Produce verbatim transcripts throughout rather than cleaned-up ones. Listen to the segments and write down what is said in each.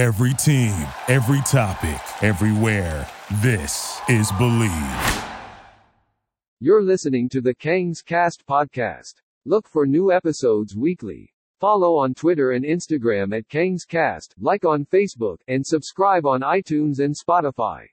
Every team, every topic, everywhere. This is Believe. You're listening to the Kang's Cast podcast. Look for new episodes weekly. Follow on Twitter and Instagram at Kang's Cast, like on Facebook, and subscribe on iTunes and Spotify.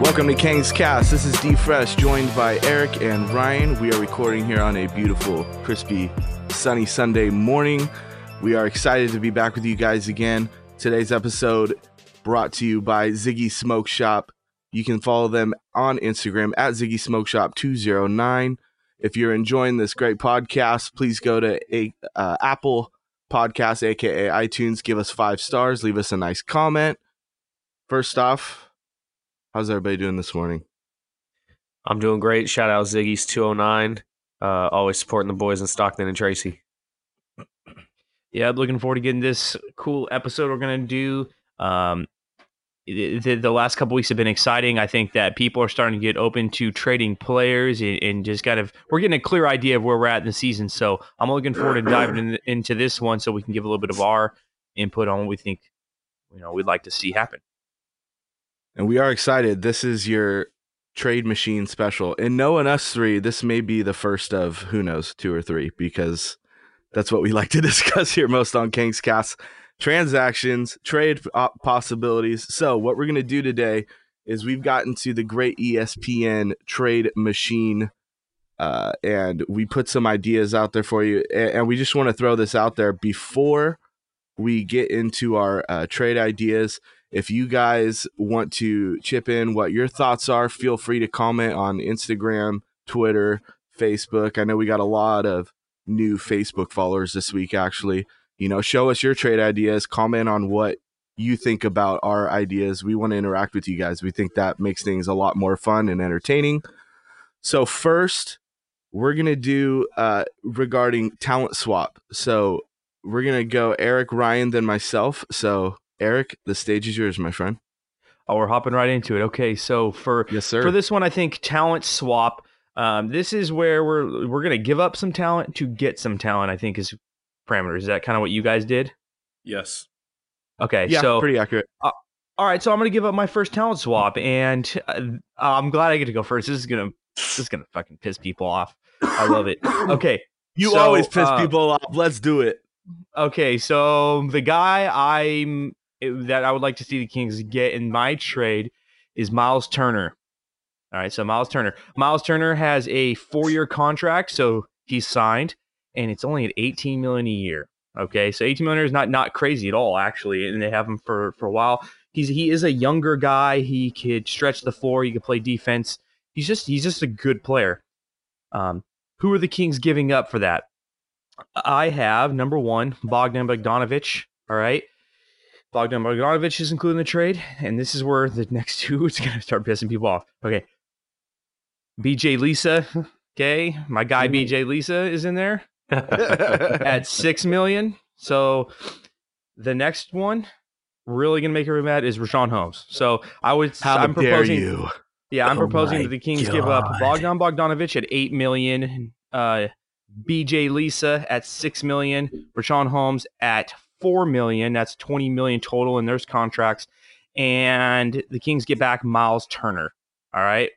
Welcome to Kang's Cast. This is D Fresh, joined by Eric and Ryan. We are recording here on a beautiful, crispy, sunny Sunday morning. We are excited to be back with you guys again. Today's episode brought to you by Ziggy Smoke Shop. You can follow them on Instagram at Ziggy Smoke Shop two oh nine. If you're enjoying this great podcast, please go to a, uh, Apple Podcasts, aka iTunes. Give us five stars. Leave us a nice comment. First off, how's everybody doing this morning? I'm doing great. Shout out Ziggy's two oh nine. Uh, always supporting the boys in Stockton and Tracy. Yeah, I'm looking forward to getting this cool episode we're going to do. Um, the, the last couple weeks have been exciting. I think that people are starting to get open to trading players and, and just kind of, we're getting a clear idea of where we're at in the season. So I'm looking forward to diving in, into this one so we can give a little bit of our input on what we think, you know, we'd like to see happen. And we are excited. This is your trade machine special. And knowing us three, this may be the first of, who knows, two or three, because that's what we like to discuss here most on Kang's Cast. Transactions, trade possibilities. So what we're going to do today is we've gotten to the great E S P N trade machine, uh, and we put some ideas out there for you. And we just want to throw this out there before we get into our uh, trade ideas. If you guys want to chip in what your thoughts are, feel free to comment on Instagram, Twitter, Facebook. I know we got a lot of new Facebook followers this week, actually. You know, show us your trade ideas. Comment on what you think about our ideas. We want to interact with you guys. We think that makes things a lot more fun and entertaining. So first, we're going to do uh, regarding talent swap. So we're going to go Eric, Ryan, then myself. So Eric, the stage is yours, my friend. Oh, we're hopping right into it. Okay, so for yes, sir. for this one, I think talent swap. Um, this is where we're we're gonna give up some talent to get some talent. I think is parameters. Is that kind of what you guys did? Yes. Okay. Yeah. So, pretty accurate. Uh, all right. So I'm gonna give up my first talent swap, and uh, I'm glad I get to go first. This is gonna this is gonna fucking piss people off. I love it. Okay. You so, always piss uh, people off. Let's do it. Okay. So the guy I'm It, that I would like to see the Kings get in my trade is Myles Turner. All right, so Myles Turner. Myles Turner has a four-year contract, so he's signed, and it's only at eighteen million dollars a year. Okay, so eighteen million dollars is not not crazy at all, actually, and they have him for, for a while. He's he is a younger guy. He could stretch the floor. He could play defense. He's just he's just a good player. Um, who are the Kings giving up for that? I have number one, Bogdan Bogdanovich. All right. Bogdan Bogdanovich is included in the trade, and this is where the next two is going to start pissing people off. Okay. Bjelica, okay? My guy Bjelica is in there at six million dollars. So the next one, really going to make everyone mad, is Richaun Holmes. So I would How I'm dare proposing you. Yeah, I'm oh proposing that the Kings God. give up Bogdan Bogdanovich at eight million dollars, uh Bjelica at six million dollars, Richaun Holmes at four million dollars. That's twenty million dollars total in their contracts. And the Kings get back Myles Turner. All right.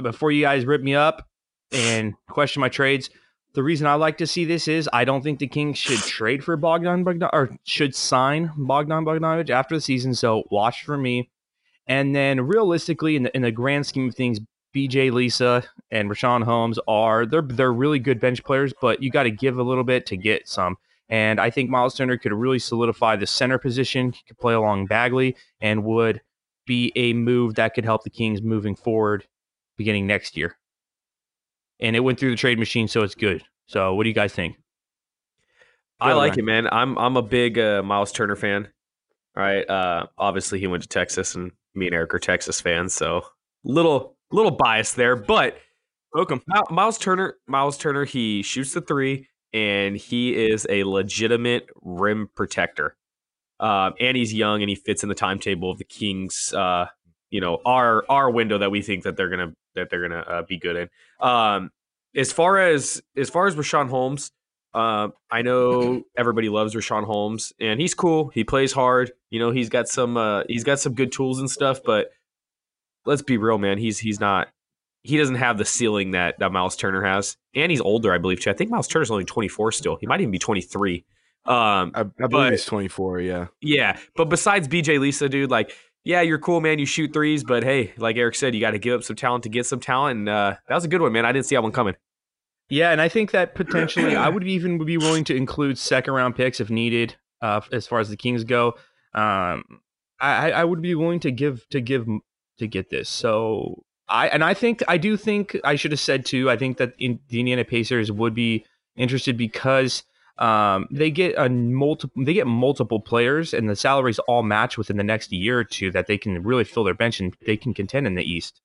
Before you guys rip me up and question my trades, the reason I like to see this is I don't think the Kings should trade for Bogdan Bogdan or should sign Bogdan Bogdanovich after the season. So watch for me. And then realistically, in the, in the grand scheme of things, Bjelica and Richaun Holmes are they're they're really good bench players, but you got to give a little bit to get some. And I think Myles Turner could really solidify the center position. He could play along Bagley and would be a move that could help the Kings moving forward beginning next year. And it went through the trade machine, so it's good. So what do you guys think? I like it, man. I'm I'm a big uh, Myles Turner fan. right? Uh, obviously, he went to Texas, and me and Eric are Texas fans, so little little bias there. But welcome, Myles Turner. Myles Turner. He shoots the three, and he is a legitimate rim protector. Um, and he's young, and he fits in the timetable of the Kings. Uh, you know, our our window that we think that they're gonna that they're gonna uh, be good in. Um, as far as as far as Richaun Holmes. Uh, I know everybody loves Richaun Holmes, and he's cool. He plays hard. You know, he's got some uh, he's got some good tools and stuff. But let's be real, man. He's he's not he doesn't have the ceiling that that Myles Turner has, and he's older, I believe. Too. I think Myles Turner's only twenty-four still. He might even be twenty-three. Um, I, I believe but, he's twenty-four. Yeah, yeah. But besides B J Lisa, dude, like, yeah, you're cool, man. You shoot threes, but hey, like Eric said, you got to give up some talent to get some talent. And uh, that was a good one, man. I didn't see that one coming. Yeah, and I think that potentially I would even be willing to include second-round picks if needed. Uh, as far as the Kings go, um, I, I would be willing to give to give to get this. So I and I think I do think I should have said too. I think that in, the Indiana Pacers would be interested because um, they get a multiple they get multiple players, and the salaries all match within the next year or two that they can really fill their bench and they can contend in the East.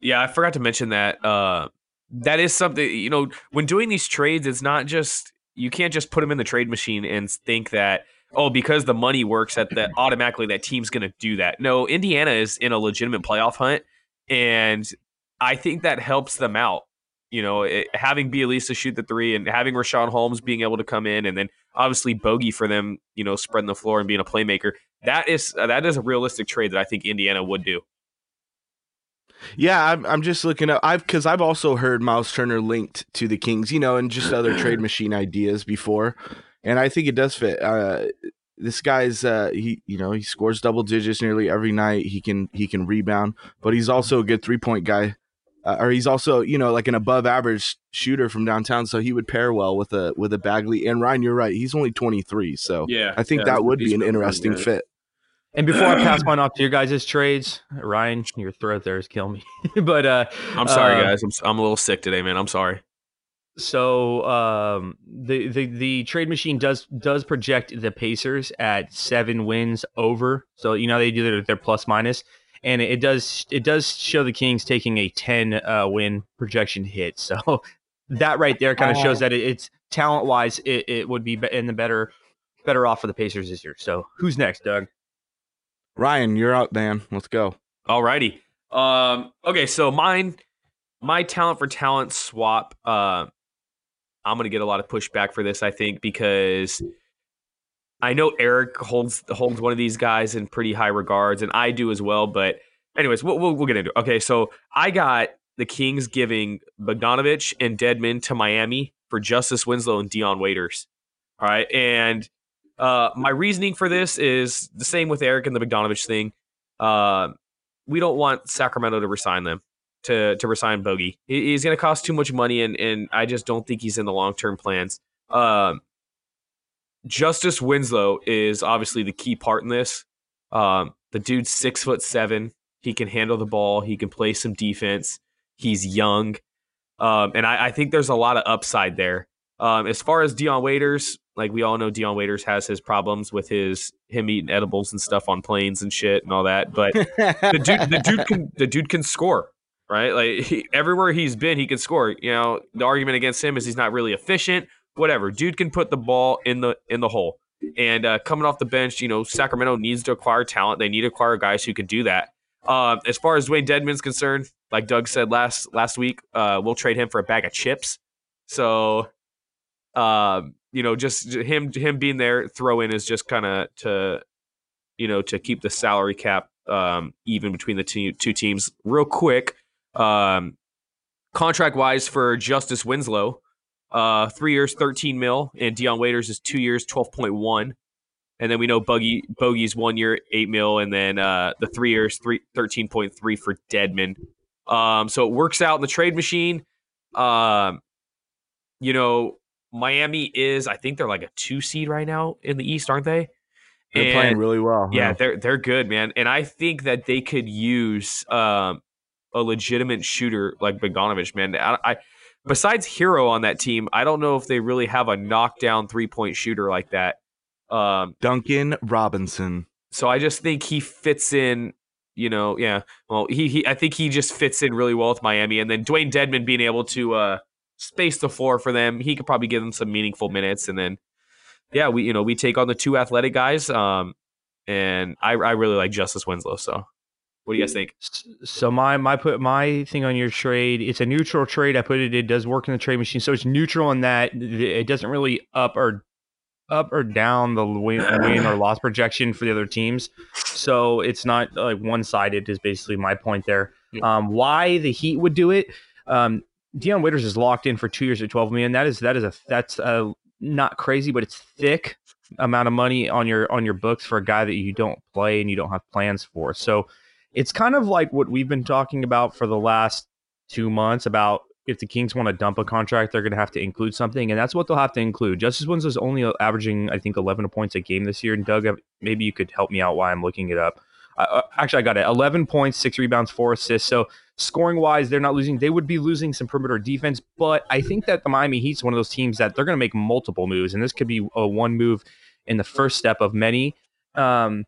Yeah, I forgot to mention that. Uh... That is something, you know, when doing these trades, it's not just, you can't just put them in the trade machine and think that, oh, because the money works at that, automatically that team's going to do that. No, Indiana is in a legitimate playoff hunt, and I think that helps them out. You know, it, having Bjelica shoot the three and having Richaun Holmes being able to come in, and then obviously Bogey for them, you know, spreading the floor and being a playmaker. That is, that is a realistic trade that I think Indiana would do. Yeah, I'm, I'm just looking up. I've because I've also heard Myles Turner linked to the Kings, you know, and just other trade machine ideas before, and I think it does fit. Uh, this guy's uh, he, you know, he scores double digits nearly every night. He can he can rebound, but he's also a good three point guy, uh, or he's also you know like an above average shooter from downtown. So he would pair well with a with a Bagley and Ryan. You're right. He's only twenty-three, so yeah, I think yeah, that would be an interesting good. fit. And before I pass mine off to your guys' trades, Ryan, your throat there is killing me. but uh, I'm sorry, um, guys. I'm I'm a little sick today, man. I'm sorry. So um, the the the trade machine does does project the Pacers at seven wins over. So you know they do their, their plus minus, and it does it does show the Kings taking a ten uh, win projection hit. So that right there kind of shows that it, it's talent wise, it, it would be in the better better off for the Pacers this year. So who's next, Doug? Ryan, you're out, man. Let's go. All righty. Um, okay, so mine, my talent for talent swap, uh, I'm going to get a lot of pushback for this, I think, because I know Eric holds holds one of these guys in pretty high regards, and I do as well. But anyways, we'll, we'll, we'll get into it. Okay, so I got the Kings giving Bogdanovich and Dedmon to Miami for Justice Winslow and Dion Waiters. All right, and... Uh, my reasoning for this is the same with Eric and the Bogdanovich thing. Uh, we don't want Sacramento to resign them, to to resign Bogey. He's going to cost too much money, and and I just don't think he's in the long-term plans. Um, Justice Winslow is obviously the key part in this. Um, the dude's six foot seven. He can handle the ball. He can play some defense. He's young. Um, and I, I think there's a lot of upside there. Um, as far as Dion Waiters, like we all know, Dion Waiters has his problems with his him eating edibles and stuff on planes and shit and all that. But the dude, the dude can the dude can score, right? Like he, everywhere he's been, he can score. You know, the argument against him is he's not really efficient. Whatever, dude can put the ball in the in the hole. And uh, coming off the bench, you know, Sacramento needs to acquire talent. They need to acquire guys who can do that. Uh, as far as Dwayne Dedmon's concerned, like Doug said last last week, uh, we'll trade him for a bag of chips. So. Um, you know, just him him being there, throw in is just kind of to, you know, to keep the salary cap um, even between the two, two teams. Real quick, um, contract wise for Justice Winslow, uh, three years, thirteen mil, and Dion Waiters is two years, twelve point one, and then we know Bogey Bogey's one year, eight mil, and then uh, the three years, three thirteen point three for Dedmon. Um, so it works out in the trade machine. Um, you know. Miami is, I think they're like a two seed right now in the East, aren't they? They're and, playing really well. Yeah, yeah, they're they're good, man. And I think that they could use um, a legitimate shooter like Bogdanovich, man. I, I besides Hero on that team, I don't know if they really have a knockdown three point shooter like that. Um, Duncan Robinson. So I just think he fits in, you know, yeah. Well, he, he I think he just fits in really well with Miami. And then Dwayne Dedmon being able to uh, space the floor for them, he could probably give them some meaningful minutes. And then, yeah, we you know we take on the two athletic guys. Um, and I I really like Justice Winslow. So what do you guys think? So my my put my thing on your trade, it's a neutral trade. I put it. It does work in the trade machine. So it's neutral in that it doesn't really up or. up or down the win, win or loss projection for the other teams. So it's not like one-sided is basically my point there. Yeah. Um, why the Heat would do it. Um, Dion Waiters is locked in for two years at twelve million. That is, that is a, that's a, not crazy, but it's thick amount of money on your, on your books for a guy that you don't play and you don't have plans for. So it's kind of like what we've been talking about for the last two months about, if the Kings want to dump a contract, they're going to have to include something, and that's what they'll have to include. Justice Winslow's only averaging, I think, eleven points a game this year. And Doug, maybe you could help me out while I'm looking it up. Uh, actually, I got it. eleven points, six rebounds, four assists. So scoring-wise, they're not losing. They would be losing some perimeter defense, but I think that the Miami Heat's one of those teams that they're going to make multiple moves, and this could be a one move in the first step of many. Um,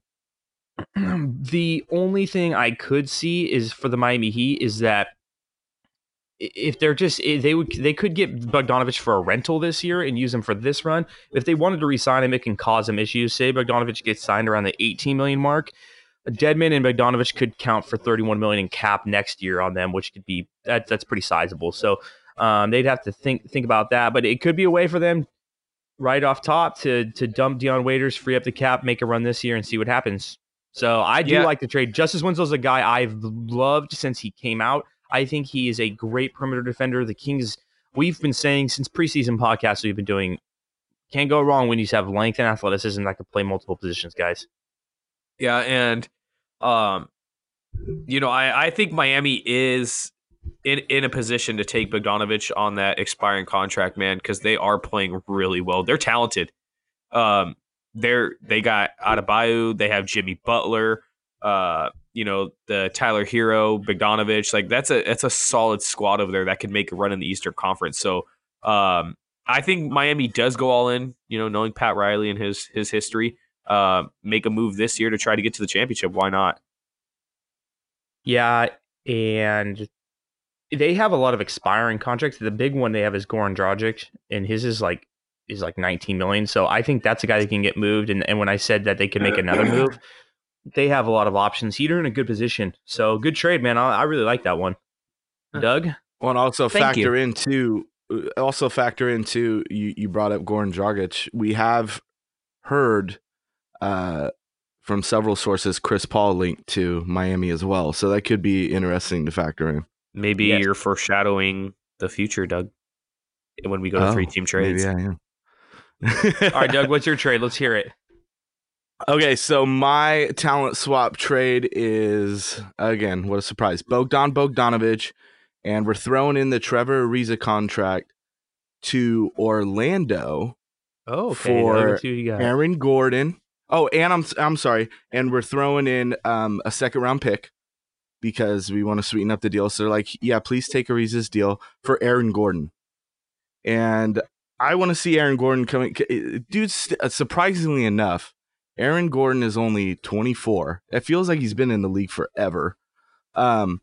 the only thing I could see is for the Miami Heat is that if they're just they would they could get Bogdanovich for a rental this year and use him for this run. If they wanted to re-sign him, it can cause him issues. Say Bogdanovich gets signed around the eighteen million mark, Dedmon and Bogdanovich could count for thirty-one million in cap next year on them, which could be that that's pretty sizable. So um, they'd have to think think about that, but it could be a way for them right off top to to dump Dion Waiters, free up the cap, make a run this year, and see what happens. So I do yeah. like the trade. Justice Winslow's a guy I've loved since he came out. I think he is a great perimeter defender. The Kings, we've been saying since preseason podcasts we've been doing, can't go wrong when you have length and athleticism that can play multiple positions, guys. Yeah, and, um, you know, I, I think Miami is in, in a position to take Bogdanovich on that expiring contract, man, because they are playing really well. They're talented. Um, they're, they got Adebayo. They have Jimmy Butler. Uh, you know, the Tyler Hero, Bogdanovich, like that's a that's a solid squad over there that could make a run in the Eastern Conference. So um, I think Miami does go all in, you know, knowing Pat Riley and his his history, uh, make a move this year to try to get to the championship. Why not? Yeah, and they have a lot of expiring contracts. The big one they have is Goran Dragić, and his is like is like nineteen million. So I think that's a guy that can get moved. And, and when I said that they could make another move, they have a lot of options. Heater in a good position. So good trade, man. I, I really like that one. Doug? Well, and also factor into, also factor into, you, you brought up Goran Dragić. We have heard uh, from several sources, Chris Paul linked to Miami as well. So that could be interesting to factor in. Maybe yes. You're foreshadowing the future, Doug, when we go to oh, three team trades. Yeah, yeah. All right, Doug, what's your trade? Let's hear it. Okay, so my talent swap trade is, again, what a surprise, Bogdan Bogdanovich, and we're throwing in the Trevor Ariza contract to Orlando oh, okay. for Aaron Gordon. Oh, and I'm I'm sorry, and we're throwing in um, a second-round pick because we want to sweeten up the deal. So they're like, yeah, please take Ariza's deal for Aaron Gordon. And I want to see Aaron Gordon coming. Dude, surprisingly enough, Aaron Gordon is only twenty-four. It feels like he's been in the league forever. Um,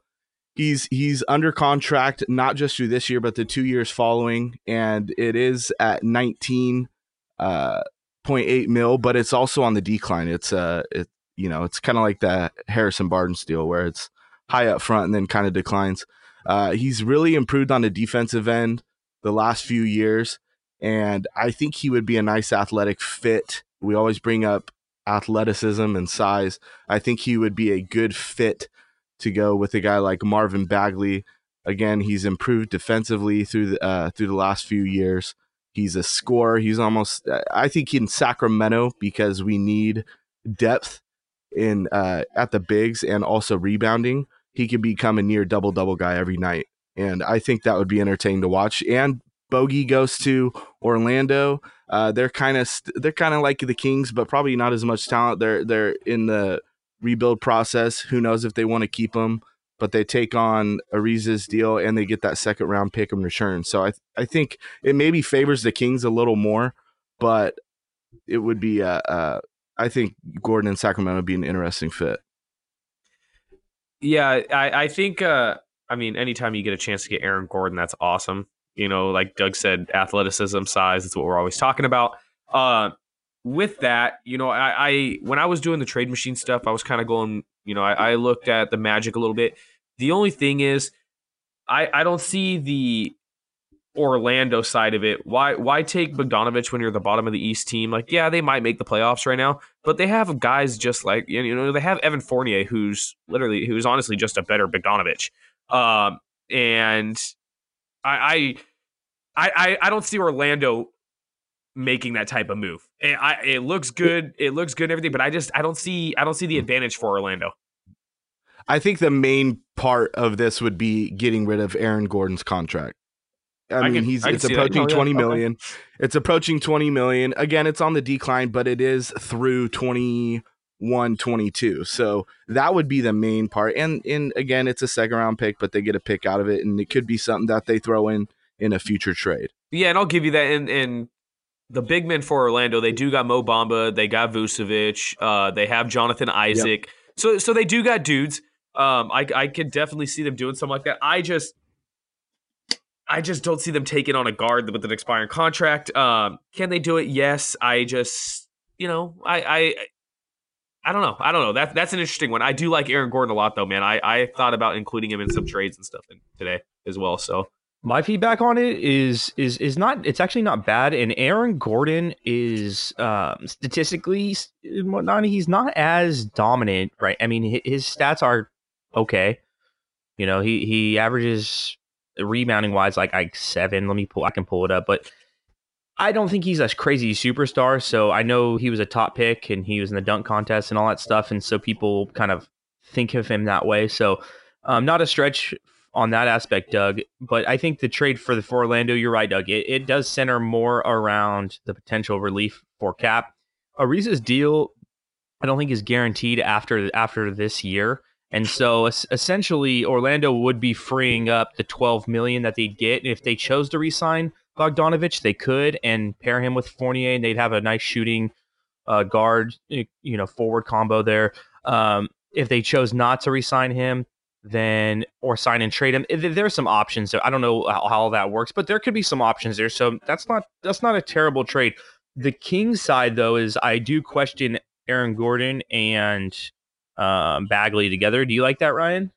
he's he's under contract, not just through this year, but the two years following. And it is at nineteen point eight uh, mil, but it's also on the decline. It's uh, it, you know, it's kind of like the Harrison Barnes deal where it's high up front and then kind of declines. Uh, he's really improved on the defensive end the last few years. And I think he would be a nice athletic fit. We always bring up athleticism and size. I think he would be a good fit to go with a guy like Marvin Bagley. Again, he's improved defensively through the uh, through the last few years. He's a scorer. He's almost, I think, in Sacramento because we need depth in uh, at the bigs and also rebounding. He could become a near double double guy every night, and I think that would be entertaining to watch. And Bogey goes to Orlando. Uh, they're kind of st- they're kind of like the Kings, but probably not as much talent. They're they're in the rebuild process. Who knows if they want to keep him? But they take on Ariza's deal and they get that second round pick in return. So I th- I think it maybe favors the Kings a little more, but it would be a, a I think Gordon in Sacramento would be an interesting fit. Yeah, I, I think, uh, I mean, anytime you get a chance to get Aaron Gordon, that's awesome. You know, like Doug said, athleticism, size, that's what we're always talking about. Uh, with that, you know, I, I when I was doing the trade machine stuff, I was kind of going, you know, I, I looked at the Magic a little bit. The only thing is, I, I don't see the Orlando side of it. Why why take Bogdanovich when you're the bottom of the East team? Like, yeah, they might make the playoffs right now, but they have guys just like, you know, they have Evan Fournier, who's literally, who's honestly just a better Bogdanovich. Um, and I, I I I don't see Orlando making that type of move. It, I, it looks good, it looks good and everything, but I just I don't see I don't see the advantage for Orlando. I think the main part of this would be getting rid of Aaron Gordon's contract. I, I mean, can, he's I it's approaching that. twenty million. Okay. It's approaching twenty million. Again, it's on the decline, but it is through twenty-one, twenty-two. So that would be the main part. And and again, it's a second round pick, but they get a pick out of it, and it could be something that they throw in in a future trade. Yeah, and I'll give you that. And and the big men for Orlando, they do got Mo Bamba, they got Vucevic, uh, they have Jonathan Isaac. Yep. So so they do got dudes. Um, I I could definitely see them doing something like that. I just. I just don't see them taking on a guard with an expiring contract. Um, can they do it? Yes. I just, you know, I, I, I don't know. I don't know. That that's an interesting one. I do like Aaron Gordon a lot, though, man. I, I thought about including him in some trades and stuff today as well. So my feedback on it is is is not. It's actually not bad. And Aaron Gordon is um, statistically and whatnot. He's not as dominant, right? I mean, his stats are okay. You know, he he averages. Rebounding wise, like like seven. Let me pull. I can pull it up, but I don't think he's a crazy superstar. So I know he was a top pick, and he was in the dunk contest and all that stuff, and so people kind of think of him that way. So um, not a stretch on that aspect, Doug. But I think the trade for the for Orlando, you're right, Doug. It it does center more around the potential relief for cap. Ariza's deal, I don't think is guaranteed after after this year. And so essentially Orlando would be freeing up the twelve million dollars that they get. And if they chose to re-sign Bogdanovich, they could and pair him with Fournier, and they'd have a nice shooting uh, guard, you know, forward combo there. Um, if they chose not to re-sign him, then or sign and trade him, there's some options. I don't know how, how that works, but there could be some options there. So that's not that's not a terrible trade. The Kings side, though, is I do question Aaron Gordon and Um, Bagley together. Do you like that, Ryan?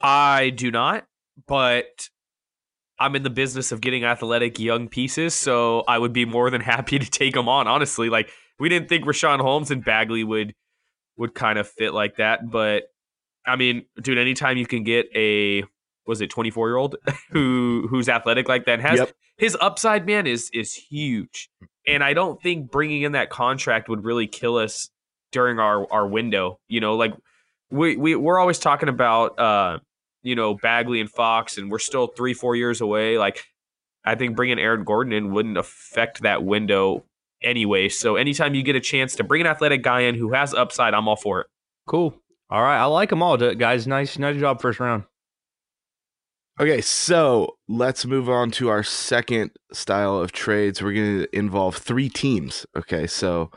I do not, but I'm in the business of getting athletic young pieces, so I would be more than happy to take them on. Honestly, like we didn't think Richaun Holmes and Bagley would would kind of fit like that, but I mean, dude, anytime you can get a was it twenty-four year old who who's athletic like that and has yep. his upside, man, is is huge, and I don't think bringing in that contract would really kill us during our, our window. You know, like we, we, we're always talking about, uh, you know, Bagley and Fox, and we're still three, four years away. Like, I think bringing Aaron Gordon in wouldn't affect that window anyway. So anytime you get a chance to bring an athletic guy in who has upside, I'm all for it. Cool. All right. I like them all, guys. Nice, nice job first round. Okay, so let's move on to our second style of trades. We're going to involve three teams. Okay, so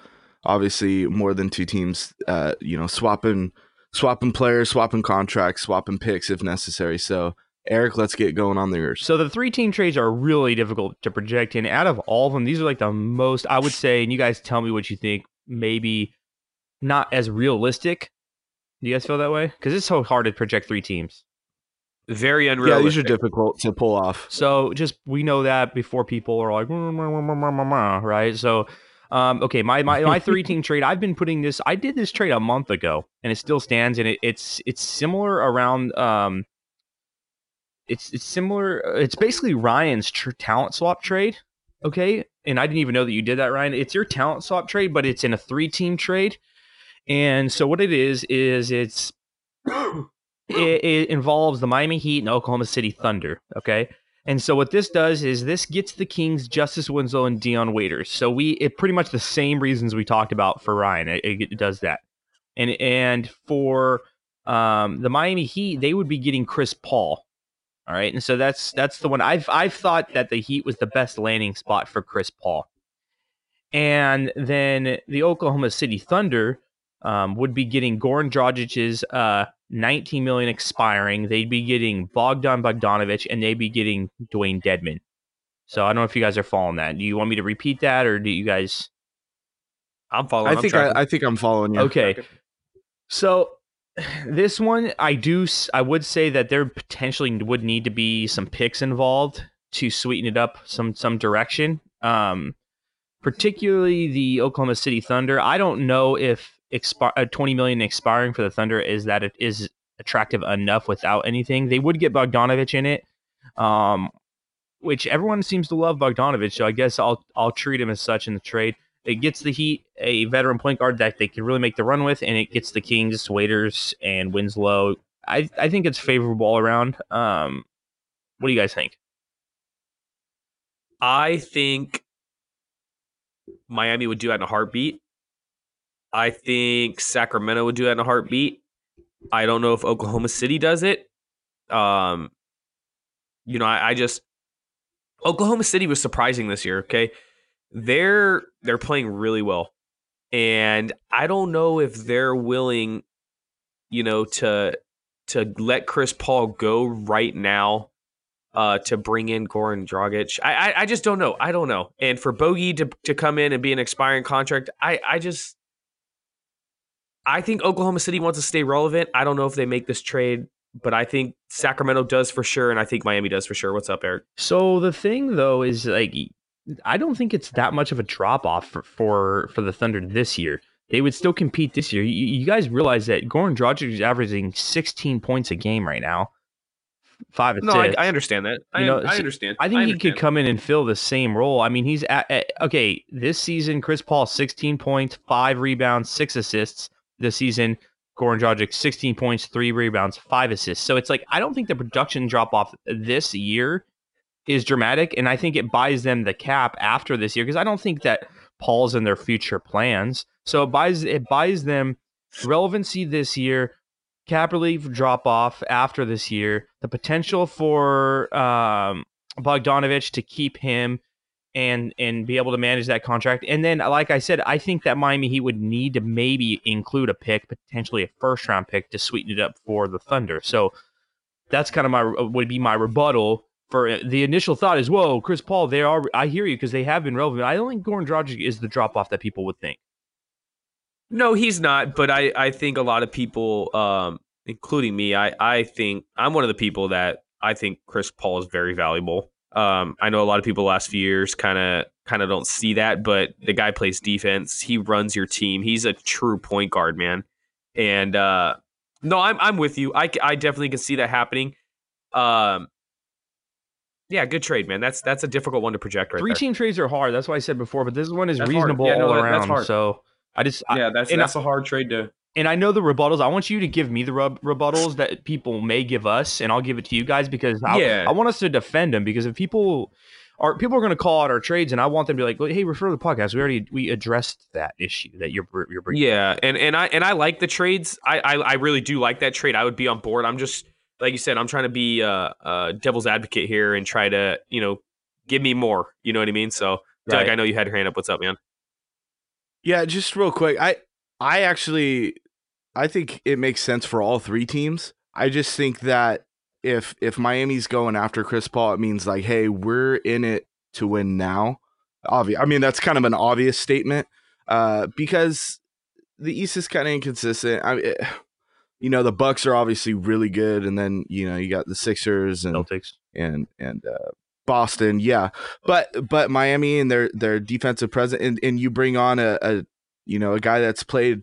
obviously, more than two teams, uh, you know, swapping, swapping players, swapping contracts, swapping picks if necessary. So, Eric, let's get going on there. So, the three-team trades are really difficult to project. And out of all of them, these are like the most, I would say, and you guys tell me what you think, maybe not as realistic. Do you guys feel that way? Because it's so hard to project three teams. Very unrealistic. Yeah, these are difficult to pull off. So, just, we know that before people are like, right? So, Um, okay, my my, my three-team trade, I've been putting this, I did this trade a month ago, and it still stands, and it, it's it's similar around, um, it's it's similar, it's basically Ryan's tr- talent swap trade, okay? And I didn't even know that you did that, Ryan. It's your talent swap trade, but it's in a three-team trade, and so what it is, is it's, it, it involves the Miami Heat and Oklahoma City Thunder, okay? And so what this does is this gets the Kings Justice Winslow and Dion Waiters. So we it pretty much the same reasons we talked about for Ryan. It, it does that. And and for um, the Miami Heat, they would be getting Chris Paul. All right. And so that's that's the one I've I've thought that the Heat was the best landing spot for Chris Paul. And then the Oklahoma City Thunder um, would be getting Goran Dragic's uh, nineteen million dollars expiring. They'd be getting Bogdan Bogdanovich, and they'd be getting Dwayne Dedmon. So I don't know if you guys are following that. Do you want me to repeat that, or do you guys? I'm following. I think I, I think I'm following you. Okay. So this one, I do. I would say that there potentially would need to be some picks involved to sweeten it up some some direction. Um, particularly the Oklahoma City Thunder. I don't know if expi- uh, twenty million dollars expiring for the Thunder is that it is attractive enough without anything. They would get Bogdanovich in it. Um. Which everyone seems to love Bogdanovich, so I guess I'll I'll treat him as such in the trade. It gets the Heat a veteran point guard that they can really make the run with, and it gets the Kings, Waiters, and Winslow. I, I think it's favorable all around. Um, what do you guys think? I think Miami would do that in a heartbeat. I think Sacramento would do that in a heartbeat. I don't know if Oklahoma City does it. Um, you know, I, I just... Oklahoma City was surprising this year, okay? They're they're playing really well. And I don't know if they're willing, you know, to to let Chris Paul go right now uh, to bring in Goran Dragić. I, I I just don't know. I don't know. And for Bogey to, to come in and be an expiring contract, I, I just... I think Oklahoma City wants to stay relevant. I don't know if they make this trade. But I think Sacramento does for sure, and I think Miami does for sure. What's up, Eric? So the thing, though, is like I don't think it's that much of a drop-off for, for, for the Thunder this year. They would still compete this year. You, you guys realize that Goran Dragić is averaging sixteen points a game right now. Five assists. No, I, I understand that. I, you know, I understand. I think I understand. He could come in and fill the same role. I mean, he's at, at, okay, this season, Chris Paul, sixteen points, five rebounds, six assists this season. Goran Dragić, sixteen points, three rebounds, five assists. So it's like, I don't think the production drop-off this year is dramatic, and I think it buys them the cap after this year, because I don't think that Paul's in their future plans. So it buys it buys them relevancy this year, cap relief drop-off after this year, the potential for um, Bogdanovich to keep him and and be able to manage that contract. And then, like I said, I think that Miami Heat would need to maybe include a pick, potentially a first-round pick, to sweeten it up for the Thunder. So that's kind of my would be my rebuttal for the initial thought is, whoa, Chris Paul, they are. I hear you because they have been relevant. I don't think Goran Dragić is the drop-off that people would think. No, he's not, but I, I think a lot of people, um, including me, I, I think I'm one of the people that I think Chris Paul is very valuable. Um, I know a lot of people the last few years kind of kind of don't see that, but the guy plays defense. He runs your team. He's a true point guard, man. And uh, no, I'm I'm with you. I, I definitely can see that happening. Um, yeah, good trade, man. That's that's a difficult one to project right Three there. Three team trades are hard. That's why I said before, but this one is that's reasonable yeah, no, all that, around. That's hard. So I just I, yeah, that's that's I, a hard trade to. And I know the rebuttals. I want you to give me the rub- rebuttals that people may give us, and I'll give it to you guys because I, yeah. I want us to defend them. Because if people are people are going to call out our trades, and I want them to be like, "Hey, refer to the podcast. We already we addressed that issue that you're you're bringing." Yeah, up. and and I and I like the trades. I, I I really do like that trade. I would be on board. I'm just like you said. I'm trying to be a uh, uh, devil's advocate here and try to you know give me more. You know what I mean? So Doug, right. I know you had your hand up. What's up, man? Yeah, just real quick. I I actually. I think it makes sense for all three teams. I just think that if if Miami's going after Chris Paul, it means like, hey, we're in it to win now. Obvious. I mean, that's kind of an obvious statement uh, because the East is kind of inconsistent. I, it, you know, the Bucks are obviously really good, and then you know you got the Sixers and Celtics and and uh, Boston, yeah. But but Miami and their their defensive presence, and, and you bring on a, a you know a guy that's played.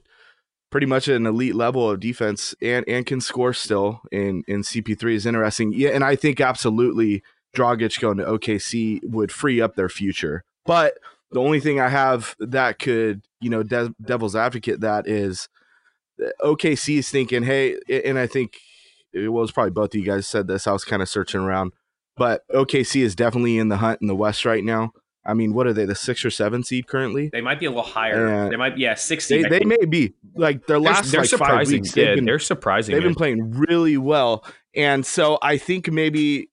Pretty much an elite level of defense and, and can score still in, in C P three is interesting. Yeah, and I think absolutely Dragić going to O K C would free up their future. But the only thing I have that could, you know, de- devil's advocate that is O K C is thinking, hey, and I think it was probably both of you guys said this. I was kind of searching around. But O K C is definitely in the hunt in the West right now. I mean, what are they, the six or seven seed currently? They might be a little higher. Uh, they might, yeah, six seed. They, they may be. Like, their last they're, they're like, five weeks. They've yeah, been, they're surprising. They've man. been playing really well. And so I think maybe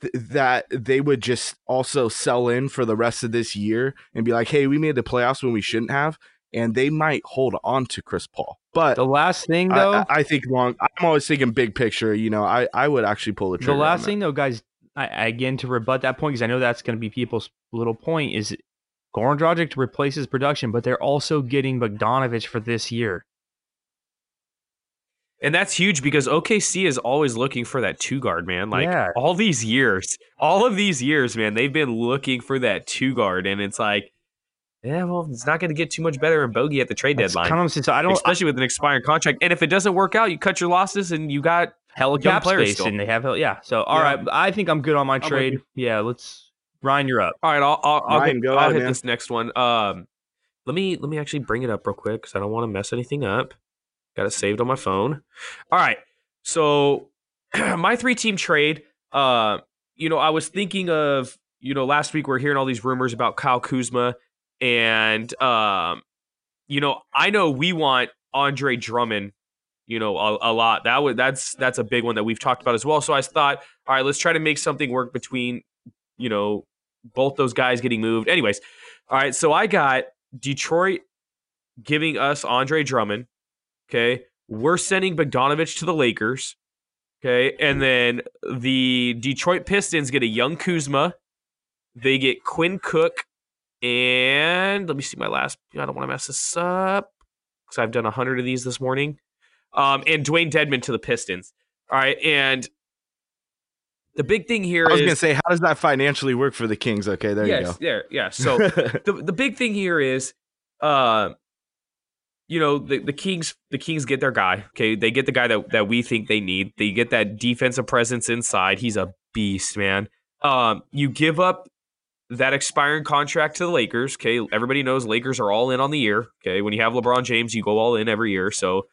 th- that they would just also sell in for the rest of this year and be like, hey, we made the playoffs when we shouldn't have. And they might hold on to Chris Paul. But the last thing, though, I, I think long. I'm always thinking big picture. You know, I, I would actually pull the trigger. The last thing, though, guys, I, again, to rebut that point, because I know that's going to be people's little point, is Goran Dragić to replace his production, but they're also getting Bogdanovich for this year. And that's huge because O K C is always looking for that two guard, man. Like yeah. all these years, all of these years, man, they've been looking for that two guard. And it's like, yeah, well, it's not going to get too much better in Bogey at the trade that's deadline. Common sense. I don't, especially with an expiring contract. And if it doesn't work out, you cut your losses and you got hella cap space still. And they have hell. Yeah. So, all yeah. right. I think I'm good on my I'm trade. Yeah. Let's Ryan, you're up. All right. I'll, I'll, I'll, Ryan, get, go I'll on, hit man. This next one. Um, let me, let me actually bring it up real quick because I don't want to mess anything up. Got it saved on my phone. All right. So my three team trade, uh, you know, I was thinking of, you know, last week we we're hearing all these rumors about Kyle Kuzma. And, um, you know, I know we want Andre Drummond, you know, a, a lot. That was, that's that's a big one that we've talked about as well. So I thought, all right, let's try to make something work between, you know, both those guys getting moved. Anyways, all right, so I got Detroit giving us Andre Drummond, okay? We're sending Bogdanovich to the Lakers, okay? And then the Detroit Pistons get a young Kuzma. They get Quinn Cook. And let me see my last. I don't want to mess this up because I've done one hundred of these this morning. Um, and Dwayne Dedman to the Pistons. All right. And the big thing here is. I was going to say, how does that financially work for the Kings? Okay. There yes, you go. There, yeah. So the, the big thing here is, uh, you know, the, the Kings the Kings get their guy. Okay. They get the guy that, that we think they need. They get that defensive presence inside. He's a beast, man. Um, you give up that expiring contract to the Lakers, okay? Everybody knows Lakers are all in on the year, okay? When you have LeBron James, you go all in every year, so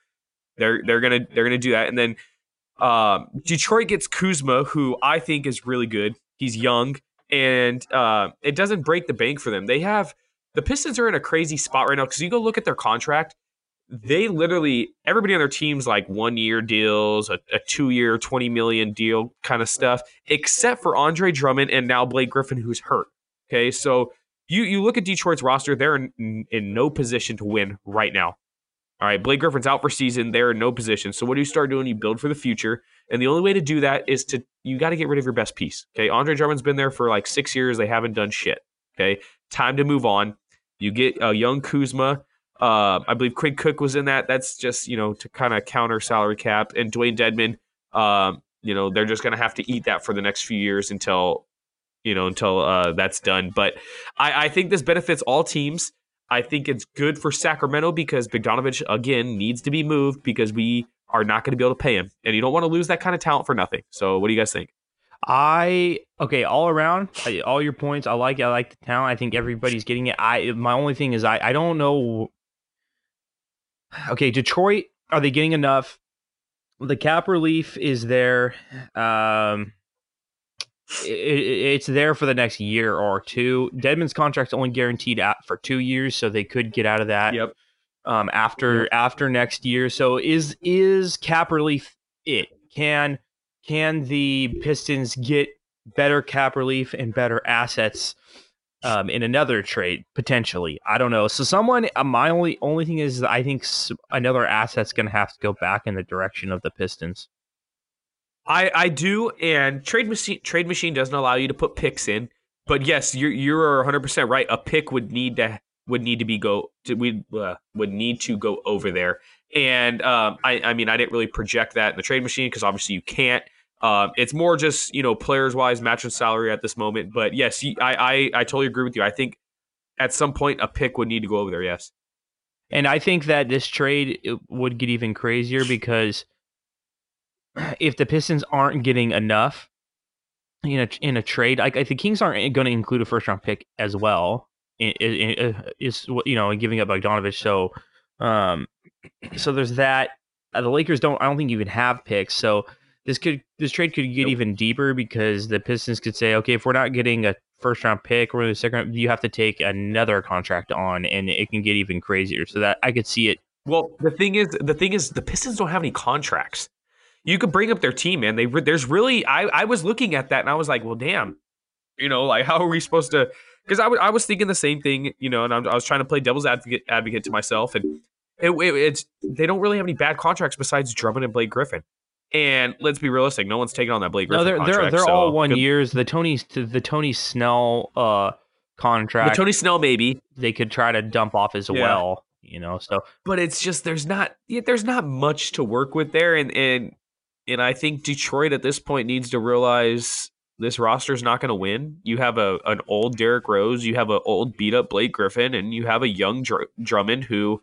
they're they're gonna they're gonna do that. And then um, Detroit gets Kuzma, who I think is really good. He's young, and uh, it doesn't break the bank for them. They have the Pistons are in a crazy spot right now because you go look at their contract, they literally everybody on their team's like one year deals, a, a two year, twenty million deal kind of stuff, except for Andre Drummond and now Blake Griffin, who's hurt. Okay, so you, you look at Detroit's roster, they're in, in no position to win right now. All right, Blake Griffin's out for season, they're in no position. So what do you start doing? You build for the future. And the only way to do that is to, you got to get rid of your best piece. Okay, Andre Drummond's been there for like six years. They haven't done shit. Okay, time to move on. You get a uh, young Kuzma. Uh, I believe Quinn Cook was in that. That's just, you know, to kind of counter salary cap. And Dwayne Dedman, um, you know, they're just going to have to eat that for the next few years until... you know, until uh, that's done. But I, I think this benefits all teams. I think it's good for Sacramento because Bogdanovich, again, needs to be moved because we are not going to be able to pay him. And you don't want to lose that kind of talent for nothing. So what do you guys think? I, okay, all around, I, all your points. I like I like the talent. I think everybody's getting it. I My only thing is I, I don't know. Okay, Detroit, are they getting enough? The cap relief is there. Um... It's there for the next year or two. Dedman's contract's only guaranteed out for two years, so they could get out of that. Yep. Um, after after next year, so is is cap relief it? Can can the Pistons get better cap relief and better assets um, in another trade potentially? I don't know. So someone, uh, my only only thing is I think another asset's going to have to go back in the direction of the Pistons. I, I do, and Trade Machine Trade Machine doesn't allow you to put picks in, but yes, you're you're one hundred percent right. A pick would need to would need to be go to, we uh, would need to go over there, and um, I I mean I didn't really project that in the Trade Machine because obviously you can't. Um, it's more just you know players wise matching salary at this moment, but yes, you, I, I I totally agree with you. I think at some point a pick would need to go over there. Yes, and I think that this trade would get even crazier because. If the Pistons aren't getting enough in a, in a trade, like if the Kings aren't going to include a first round pick as well, it, it, it, it's you know giving up Bogdanovich. So, um, so there's that. Uh, the Lakers don't. I don't think even have picks. So this could this trade could get nope. even deeper because the Pistons could say, okay, if we're not getting a first round pick or the second round, you have to take another contract on, and it can get even crazier. So that I could see it. Well, the thing is, the thing is, the Pistons don't have any contracts. you could bring up their team, man. They there's really I, I was looking at that and I was like, well, damn, you know, like how are we supposed to? Because I, w- I was thinking the same thing, you know, and I'm, I was trying to play devil's advocate advocate to myself, and it, it, it's they don't really have any bad contracts besides Drummond and Blake Griffin. And let's be realistic, no one's taking on that Blake Griffin no, they're, contract. They're, they're so all one good. years. The Tony the Tony Snell uh, contract. The Tony Snell, maybe they could try to dump off as yeah. well, you know. So, but it's just there's not there's not much to work with there, and and and I think Detroit at this point needs to realize this roster's not going to win. You have a an old Derrick Rose, you have an old beat up Blake Griffin, and you have a young Dr- Drummond who.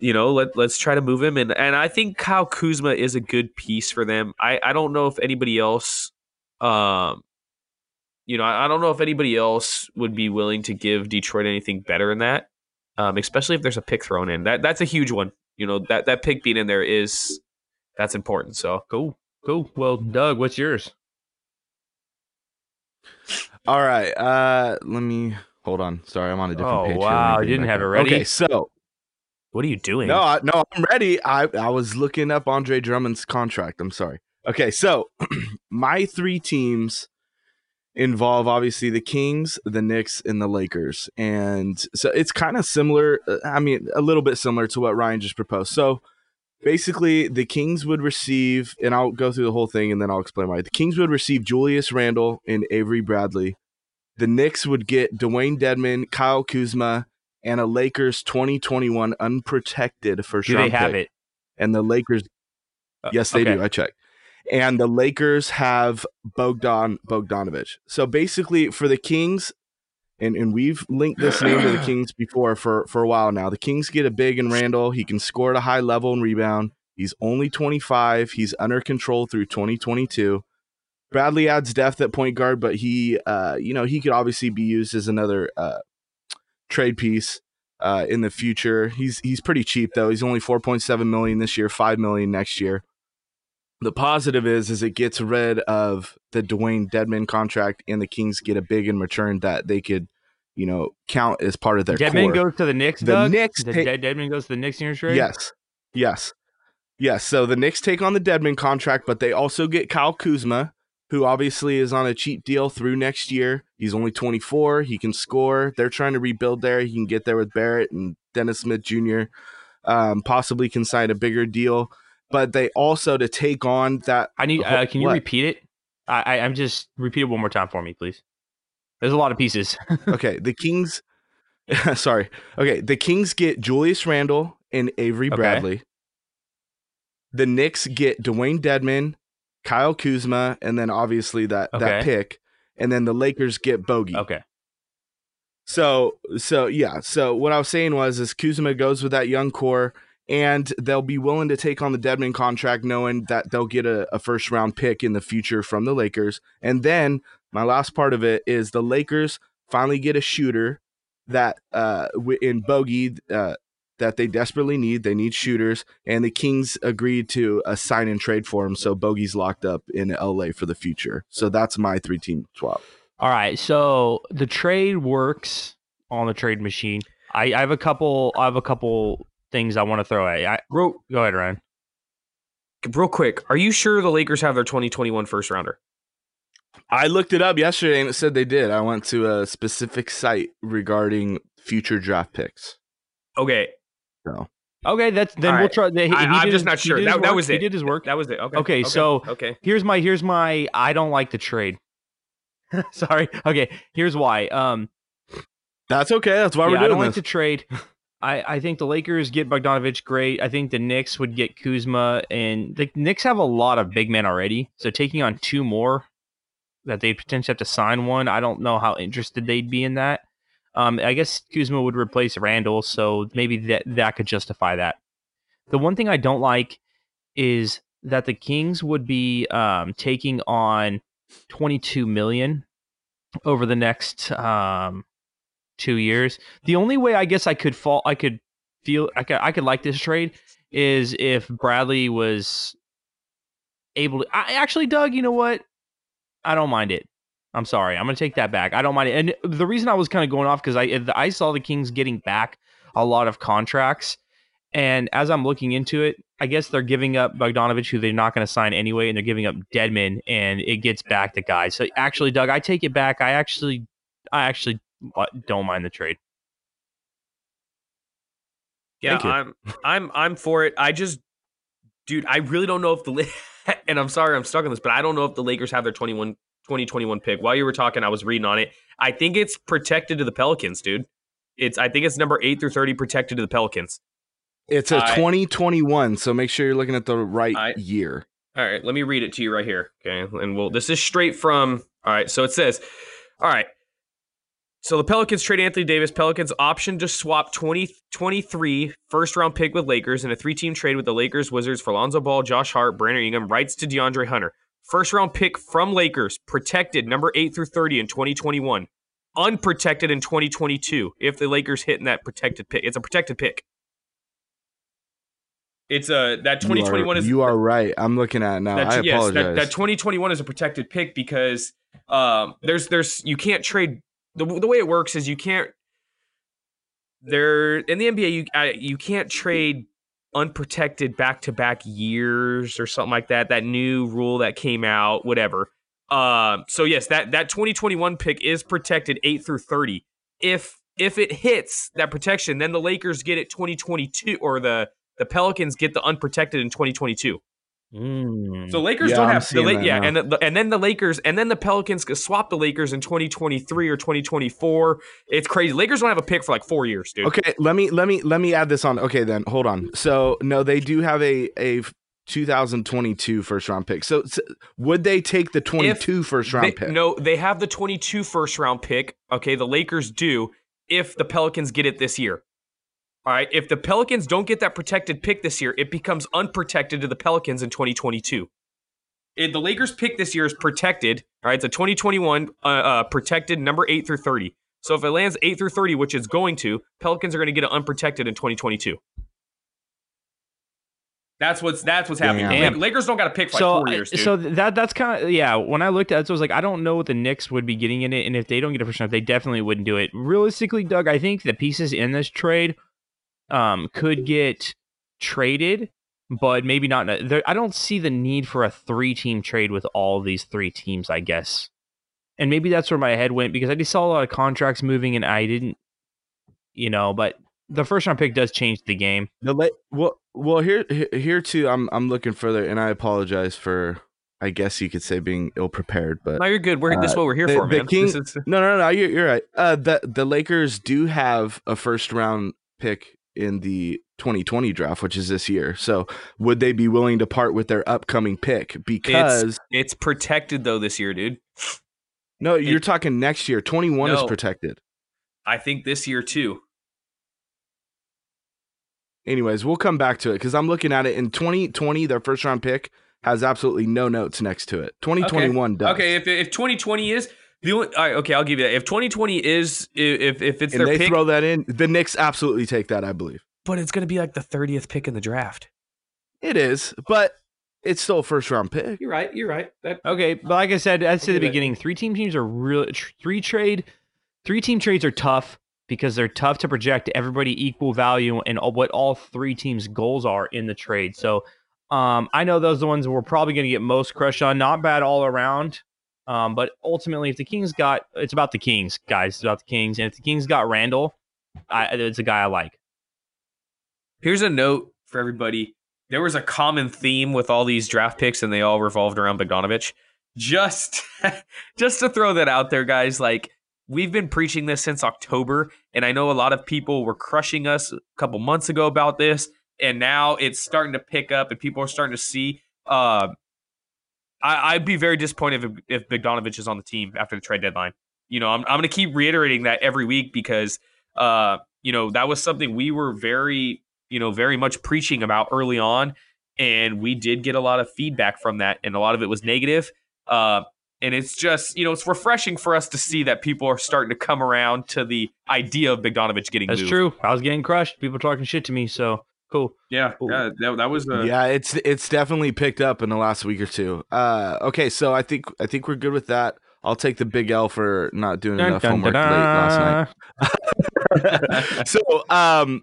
You know, let, let's try to move him. And, and I think Kyle Kuzma is a good piece for them. I, I don't know if anybody else, um, you know, I, I don't know if anybody else would be willing to give Detroit anything better than that, um, especially if there's a pick thrown in. That That's a huge one. You know, that, that pick being in there is, that's important. So cool, cool. Well, Doug, what's yours? All right. Uh, let me, hold on. Sorry, I'm on a different oh, page. Oh, wow. You didn't have it ready. Okay, so. What are you doing? No, I, no, I'm ready. I, I was looking up Andre Drummond's contract. I'm sorry. Okay, so my three teams involve obviously the Kings, the Knicks, and the Lakers. And so it's kind of similar. I mean, a little bit similar to what Ryan just proposed. So basically the Kings would receive, and I'll go through the whole thing and then I'll explain why. The Kings would receive Julius Randle and Avery Bradley. The Knicks would get Dwayne Dedmon, Kyle Kuzma, and a Lakers twenty twenty-one unprotected first round pick. Do they have it? And the Lakers, uh, yes, they okay. do. I checked. And the Lakers have Bogdan Bogdanovich. So basically, for the Kings, and, and we've linked this name to the Kings before for, for a while now. The Kings get a big in Randall. He can score at a high level and rebound. He's only twenty-five. He's under control through twenty twenty-two. Bradley adds depth at point guard, but he, uh, you know, he could obviously be used as another. Uh, trade piece uh, in the future. He's he's pretty cheap though. He's only four point seven million this year, five million next year. The positive is is it gets rid of the Dwayne Dedmon contract, and the Kings get a big in return that they could, you know, count as part of their Dedmon core. goes to the Knicks. The Doug? Knicks the take- Dedmon goes to the Knicks in your trade? Yes. Yes. Yes, so the Knicks take on the Dedmon contract, but they also get Kyle Kuzma, who obviously is on a cheap deal through next year. He's only twenty-four. He can score. They're trying to rebuild there. He can get there with Barrett and Dennis Smith Junior Um, possibly can sign a bigger deal. But they also, to take on that... I need. Uh, can you what? repeat it? I, I, I'm just... Repeat it one more time for me, please. There's a lot of pieces. Okay, the Kings... sorry. Okay, the Kings get Julius Randle and Avery Bradley. Okay. The Knicks get Dwayne Dedmon, Kyle Kuzma, and then obviously that, okay. that pick, and then the Lakers get Bogey. Okay. So, so yeah. So what I was saying was, is Kuzma goes with that young core, and they'll be willing to take on the Dedmon contract, knowing that they'll get a, a first round pick in the future from the Lakers. And then my last part of it is the Lakers finally get a shooter that uh, in Bogey uh, that they desperately need. They need shooters, and the Kings agreed to a sign and trade for him, so Bogey's locked up in L A for the future. So that's my three-team swap. All right, so the trade works on the trade machine. I, I have a couple. I have a couple things I want to throw at you. I, real, go ahead, Ryan. Real quick, are you sure the Lakers have their twenty twenty-one first rounder? I looked it up yesterday, and it said they did. I went to a specific site regarding future draft picks. Okay. No. Okay, that's then right. we'll try. He, I, he I'm just his, not sure. That, work, that was it. He did his work. That was it. Okay. Okay. okay. So okay. here's my here's my. I don't like the trade. Sorry. Okay. Here's why. Um, that's okay. That's why yeah, we're doing this. I don't this. like the trade. I, I think the Lakers get Bogdanovich. Great. I think the Knicks would get Kuzma, and the Knicks have a lot of big men already. So taking on two more that they potentially have to sign one. I don't know how interested they'd be in that. Um, I guess Kuzma would replace Randall, so maybe that, that could justify that. The one thing I don't like is that the Kings would be um, taking on twenty-two million dollars over the next um, two years. The only way I guess I could fall, I could feel, I could, I could like this trade is if Bradley was able to. I, actually, Doug, you know what? I don't mind it. I'm sorry. I'm going to take that back. I don't mind it. And the reason I was kind of going off because I I saw the Kings getting back a lot of contracts, And as I'm looking into it, I guess they're giving up Bogdanovich, who they're not going to sign anyway, and they're giving up Dedmon, and it gets back to guys. So actually, Doug, I take it back. I actually, I actually don't mind the trade. Yeah, I'm, I'm, I'm for it. I just, dude, I really don't know if the, and I'm sorry, I'm stuck on this, but I don't know if the Lakers have their twenty-one, twenty twenty-one pick. While you were talking, I was reading on it. I think it's protected to the Pelicans, dude. It's, I think it's number eight through thirty protected to the Pelicans. It's a I, twenty twenty-one, so make sure you're looking at the right I, year. All right, let me read it to you right here. Okay, and we'll. This is straight from. All right, so it says, all right. So the Pelicans trade Anthony Davis. Pelicans option to swap twenty twenty-three first round pick with Lakers in a three team trade with the Lakers, Wizards for Lonzo Ball, Josh Hart, Brandon Ingram. Rights to DeAndre Hunter. First round pick from Lakers, protected number eight through thirty in twenty twenty-one, unprotected in twenty twenty-two. If the Lakers hit in that protected pick, it's a protected pick. It's a that twenty twenty-one you are, is. You are right. I'm looking at it now. That, I yes, apologize. That, that twenty twenty-one is a protected pick because um, there's there's you can't trade. The, the way it works is you can't. There in the N B A you uh, you can't trade unprotected back to back years or something like that. That new rule that came out, whatever. Um. So yes, that that twenty twenty-one pick is protected eight through thirty. If if it hits that protection, then the Lakers get it twenty twenty-two or the. The Pelicans get the unprotected in twenty twenty-two. Mm. So Lakers yeah, don't have the La- yeah, now. and the, and then the Lakers and then the Pelicans could swap the Lakers in twenty twenty-three or twenty twenty-four. It's crazy. Lakers don't have a pick for like four years, dude. Okay, let me let me let me add this on. Okay, then hold on. So no, they do have a a two thousand twenty-two first round pick. So, so would they take the twenty-two if first round they, pick? No, they have the twenty-two first round pick. Okay, the Lakers do if the Pelicans get it this year. All right, if the Pelicans don't get that protected pick this year, it becomes unprotected to the Pelicans in twenty twenty-two. It, the Lakers' pick this year is protected. All right, it's a twenty twenty-one uh, uh, protected number eight through thirty. So if it lands eight through thirty, which it's going to, Pelicans are going to get it unprotected in twenty twenty-two. That's what's that's what's happening. Damn. Lakers don't got a pick for like so, four years, dude. So that that's kind of yeah. When I looked at it, so I was like, I don't know what the Knicks would be getting in it, and if they don't get a first round, they definitely wouldn't do it. Realistically, Doug, I think the pieces in this trade. Um, could get traded, but maybe not. There, I don't see the need for a three-team trade with all these three teams, I guess. And maybe that's where my head went because I just saw a lot of contracts moving, and I didn't, you know. But the first-round pick does change the game. The la- well, well, here, here too. I'm, I'm looking further, and I apologize for. I guess you could say being ill-prepared, but no, you're good. We're uh, this is what we're here the, for, the man. King, this is- no, no, no, you're, you're right. Uh, the the Lakers do have a first-round pick. In the twenty twenty draft, which is this year. So would they be willing to part with their upcoming pick? Because it's, it's protected though this year, dude. No, it, you're talking next year. twenty-one no, is protected. I think this year too. Anyways, we'll come back to it because I'm looking at it in twenty twenty, their first round pick has absolutely no notes next to it. twenty twenty-one okay. does. Okay, if if twenty twenty is The only, all right, okay, I'll give you that. If twenty twenty is, if if it's and their they pick, throw that in, the Knicks absolutely take that, I believe. But it's going to be like the thirtieth pick in the draft. It is, but it's still a first round pick. You're right. You're right. That, okay, but like I said, I said at the beginning, three team teams are real. Three trade, three team trades are tough because they're tough to project everybody equal value and what all three teams' goals are in the trade. So, um, I know those are the ones we're probably going to get most crushed on. Not bad all around. Um, but ultimately, if the Kings got, it's about the Kings, guys. It's about the Kings. And if the Kings got Randle, I, it's a guy I like. Here's a note for everybody. There was a common theme with all these draft picks, and they all revolved around Bogdanovich. Just, just to throw that out there, guys, like we've been preaching this since October, and I know a lot of people were crushing us a couple months ago about this, and now it's starting to pick up, and people are starting to see uh, I, I'd be very disappointed if, if Bogdanovich is on the team after the trade deadline. You know, I'm I'm going to keep reiterating that every week because, uh, you know, that was something we were very, you know, very much preaching about early on, and we did get a lot of feedback from that, and a lot of it was negative. Uh, and it's just, you know, it's refreshing for us to see that people are starting to come around to the idea of Bogdanovich getting moved. That's true. I was getting crushed. People talking shit to me, so. Cool. Yeah, cool. yeah that, that was. Uh... Yeah, it's it's definitely picked up in the last week or two. Uh, okay, so I think I think we're good with that. I'll take the big L for not doing dun, enough dun, homework dun, dun, late dun. last night. So, um,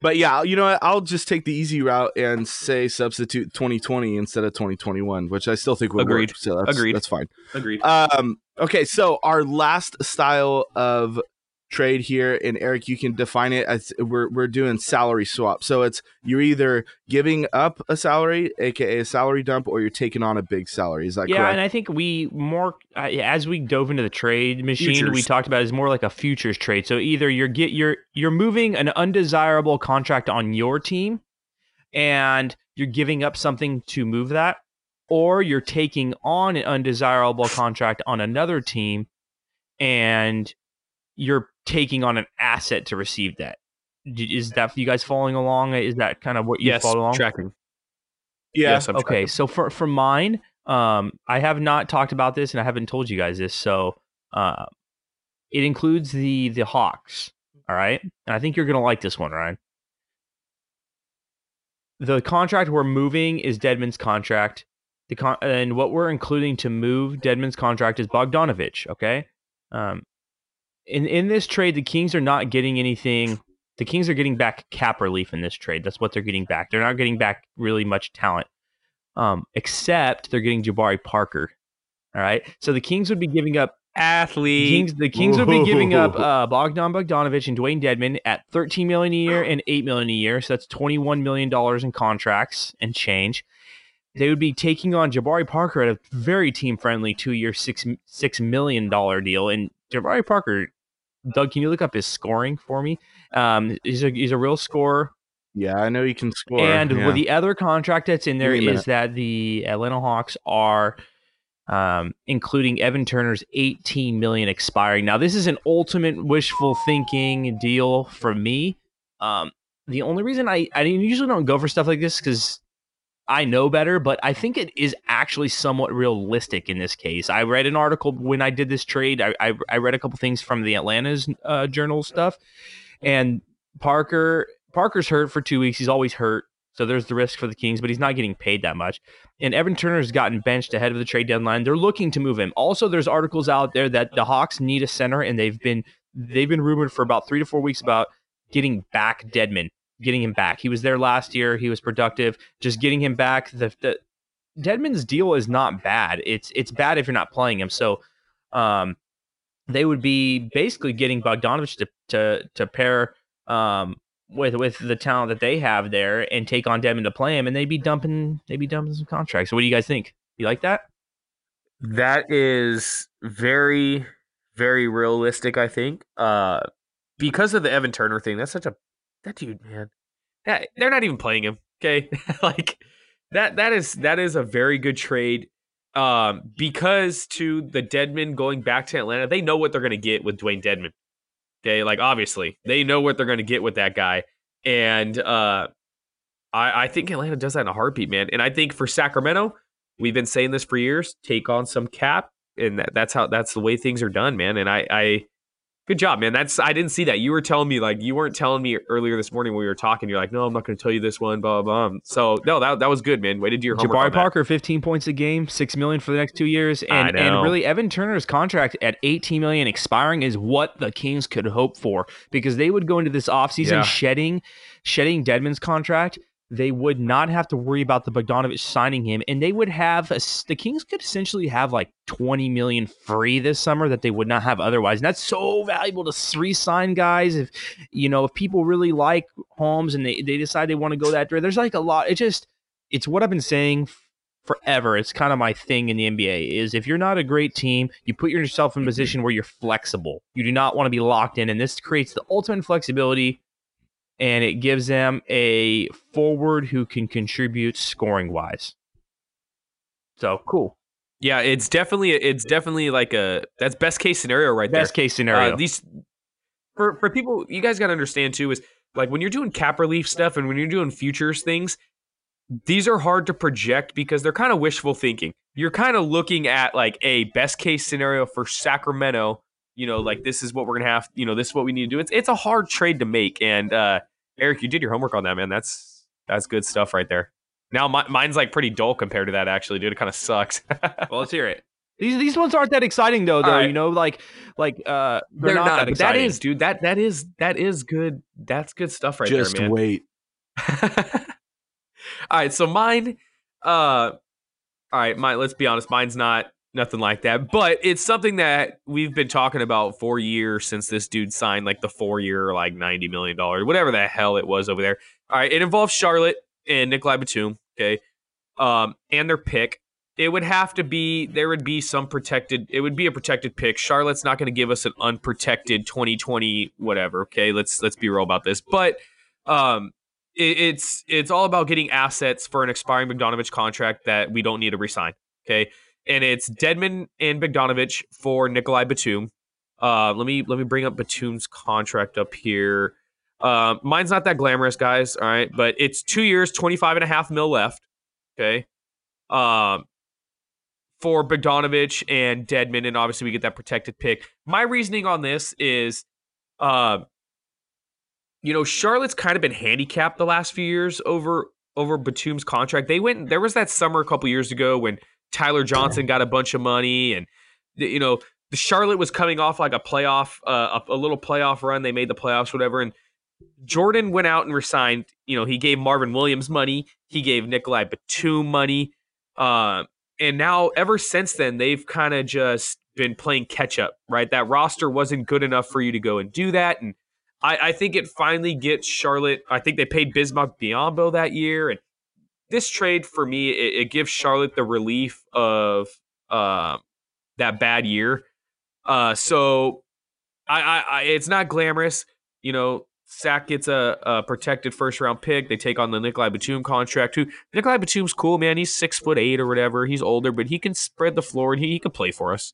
But yeah, you know what? I'll just take the easy route and say substitute twenty twenty instead of twenty twenty-one, which I still think would Agreed. work. So that's, Agreed. That's fine. Agreed. Um, okay, so our last style of trade here, and Eric, you can define it as we're we're doing salary swap. So it's you're either giving up a salary, aka a salary dump, or you're taking on a big salary. Is that yeah, correct? Yeah, and I think we more uh, as we dove into the trade machine, futures. we talked about it, is more like a futures trade. So either you're get you're you're moving an undesirable contract on your team, and you're giving up something to move that, or you're taking on an undesirable contract on another team, and you're taking on an asset to receive that. Is that you guys following along? Is that kind of what you yes, follow along? Tracking. Yeah. Yes, I'm okay. Tracking. So for, for mine, um, I have not talked about this and I haven't told you guys this. So uh, it includes the, the Hawks. All right. And I think you're going to like this one, Ryan. The contract we're moving is Dedman's contract. The con- And what we're including to move Dedman's contract is Bogdanovich. Okay. Um, In in this trade, the Kings are not getting anything. The Kings are getting back cap relief in this trade. That's what they're getting back. They're not getting back really much talent, um, except they're getting Jabari Parker. All right. So the Kings would be giving up athlete. Kings, the Kings Whoa. would be giving up uh, Bogdan Bogdanovich and Dwayne Dedman at thirteen million dollars a year and eight million dollars a year. So that's twenty-one million dollars in contracts and change. They would be taking on Jabari Parker at a very team friendly two year six six million dollar deal. And Jabari Parker. Doug, can you look up his scoring for me? Um, he's a he's a real scorer. Yeah, I know he can score. And yeah. well, the other contract that's in there is that the Atlanta Hawks are um, including Evan Turner's eighteen million dollars expiring. Now, this is an ultimate wishful thinking deal for me. Um, the only reason I I usually don't go for stuff like this because I know better, but I think it is actually somewhat realistic in this case. I read an article when I did this trade. I I, I read a couple things from the Atlanta's uh, journal stuff, and Parker Parker's hurt for two weeks. He's always hurt, so there's the risk for the Kings, but he's not getting paid that much. And Evan Turner's gotten benched ahead of the trade deadline. They're looking to move him. Also, there's articles out there that the Hawks need a center, and they've been they've been rumored for about three to four weeks about getting back Dedman. Getting him back. He was there last year. He was productive. Just getting him back. The, the Dedman's deal is not bad. It's it's bad if you're not playing him. So um, they would be basically getting Bogdanovich to to, to pair um, with with the talent that they have there and take on Dedman to play him, and they'd be dumping they'd be dumping some contracts. So what do you guys think? You like that? That is very, very realistic, I think. Uh, because of the Evan Turner thing, that's such a That dude, man, that, they're not even playing him. Okay, like that. That is that is a very good trade, um, because to the Dedman going back to Atlanta, they know what they're gonna get with Dwayne Dedman. Okay, like obviously they know what they're gonna get with that guy, and uh, I, I think Atlanta does that in a heartbeat, man. And I think for Sacramento, we've been saying this for years: take on some cap, and that, that's how that's the way things are done, man. And I. I Good job, man. That's I didn't see that. You were telling me, like, you weren't telling me earlier this morning when we were talking. You're like, no, I'm not going to tell you this one, blah, blah, blah. So, no, that that was good, man. Way to do your homework. Jabari Parker, that. fifteen points a game, six million dollars for the next two years. And, and really, Evan Turner's contract at eighteen million dollars expiring is what the Kings could hope for because they would go into this offseason yeah. shedding, shedding Dedman's contract. They would not have to worry about the Bogdanovich signing him, and they would have a, the Kings could essentially have like twenty million free this summer that they would not have otherwise. And that's so valuable to re-sign guys. If you know, if people really like Holmes and they, they decide they want to go that way, there's like a lot. It just it's what I've been saying forever. It's kind of my thing in the N B A is if you're not a great team, you put yourself in a position where you're flexible. You do not want to be locked in, and this creates the ultimate flexibility. And it gives them a forward who can contribute scoring wise. So cool. Yeah, it's definitely it's definitely like a that's best case scenario right there. Best case scenario. Uh, these for for people you guys got to understand too is like when you're doing cap relief stuff and when you're doing futures things, these are hard to project because they're kind of wishful thinking. You're kind of looking at like a best case scenario for Sacramento. You know, like this is what we're gonna have. You know, this is what we need to do. It's it's a hard trade to make. And uh, Eric, you did your homework on that, man. That's that's good stuff right there. Now my, mine's like pretty dull compared to that, actually, dude. It kind of sucks. Well, let's hear it. These these ones aren't that exciting though, though right. you know, like like uh, they're, they're not, not that exciting. That is, dude. That that is that is good. That's good stuff, right Just there, man. Just wait. All right, so mine. Uh, all right, mine. Let's be honest, mine's not nothing like that, but it's something that we've been talking about for years since this dude signed like the four-year, like ninety million dollars, whatever the hell it was over there. All right, it involves Charlotte and Nikolai Batum. Okay, um, and their pick. It would have to be, there would be some protected, it would be a protected pick. Charlotte's not going to give us an unprotected twenty twenty whatever, okay? Let's let's be real about this. But um, it, it's it's all about getting assets for an expiring Bogdanovich contract that we don't need to re-sign, okay? And it's Dedmon and Bogdanovich for Nikolai Batum. Uh, let me let me bring up Batum's contract up here. Uh, mine's not that glamorous, guys, all right? But it's two years, twenty-five and a half mil left, okay? Um... For Bogdanovich and Dedmon, and obviously we get that protected pick. My reasoning on this is, uh, you know, Charlotte's kind of been handicapped the last few years over over Batum's contract. They went, there was that summer a couple years ago when Tyler Johnson got a bunch of money, and the, you know, the Charlotte was coming off like a playoff, uh, a, a little playoff run. They made the playoffs, whatever, and Jordan went out and resigned. You know, he gave Marvin Williams money, he gave Nikolai Batum money. Uh, And now, ever since then, they've kind of just been playing catch-up, right? That roster wasn't good enough for you to go and do that. And I, I think it finally gets Charlotte. I think they paid Bismack Biyombo that year. And this trade, for me, it, it gives Charlotte the relief of uh, that bad year. Uh, so I, I, I, it's not glamorous. You know, Sack gets a, a protected first-round pick. They take on the Nikolai Batum contract. Who Nikolai Batum's cool, man. He's six foot eight or whatever. He's older, but he can spread the floor and he, he can play for us.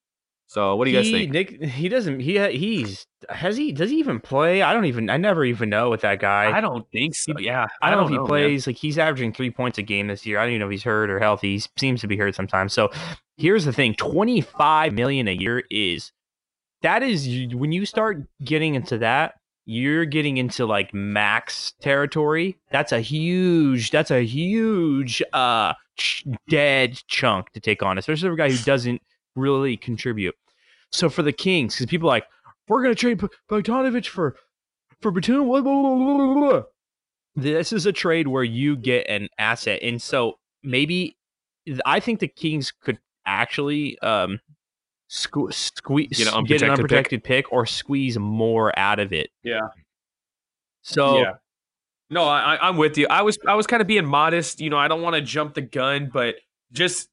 So, what do you he, guys think? Nick, he doesn't. He he's has he does he even play? I don't even. I never even know with that guy. I don't think so. Yeah, I don't, I don't know if he know, plays. Man. Like he's averaging three points a game this year. I don't even know if he's hurt or healthy. He seems to be hurt sometimes. So, here's the thing: twenty-five million a year is that is when you start getting into that. You're getting into like max territory. That's a huge, that's a huge uh, ch- dead chunk to take on, especially for a guy who doesn't really contribute. So for the Kings, because people are like, we're going to trade Bogdanovich for, for Batum. Blah, blah, blah, blah, blah. This is a trade where you get an asset. And so maybe I think the Kings could actually um, Sque- squeeze get an unprotected, get an unprotected pick. pick or squeeze more out of it. Yeah. So, yeah. no, I, I'm with you. I was I was kind of being modest. You know, I don't want to jump the gun, but just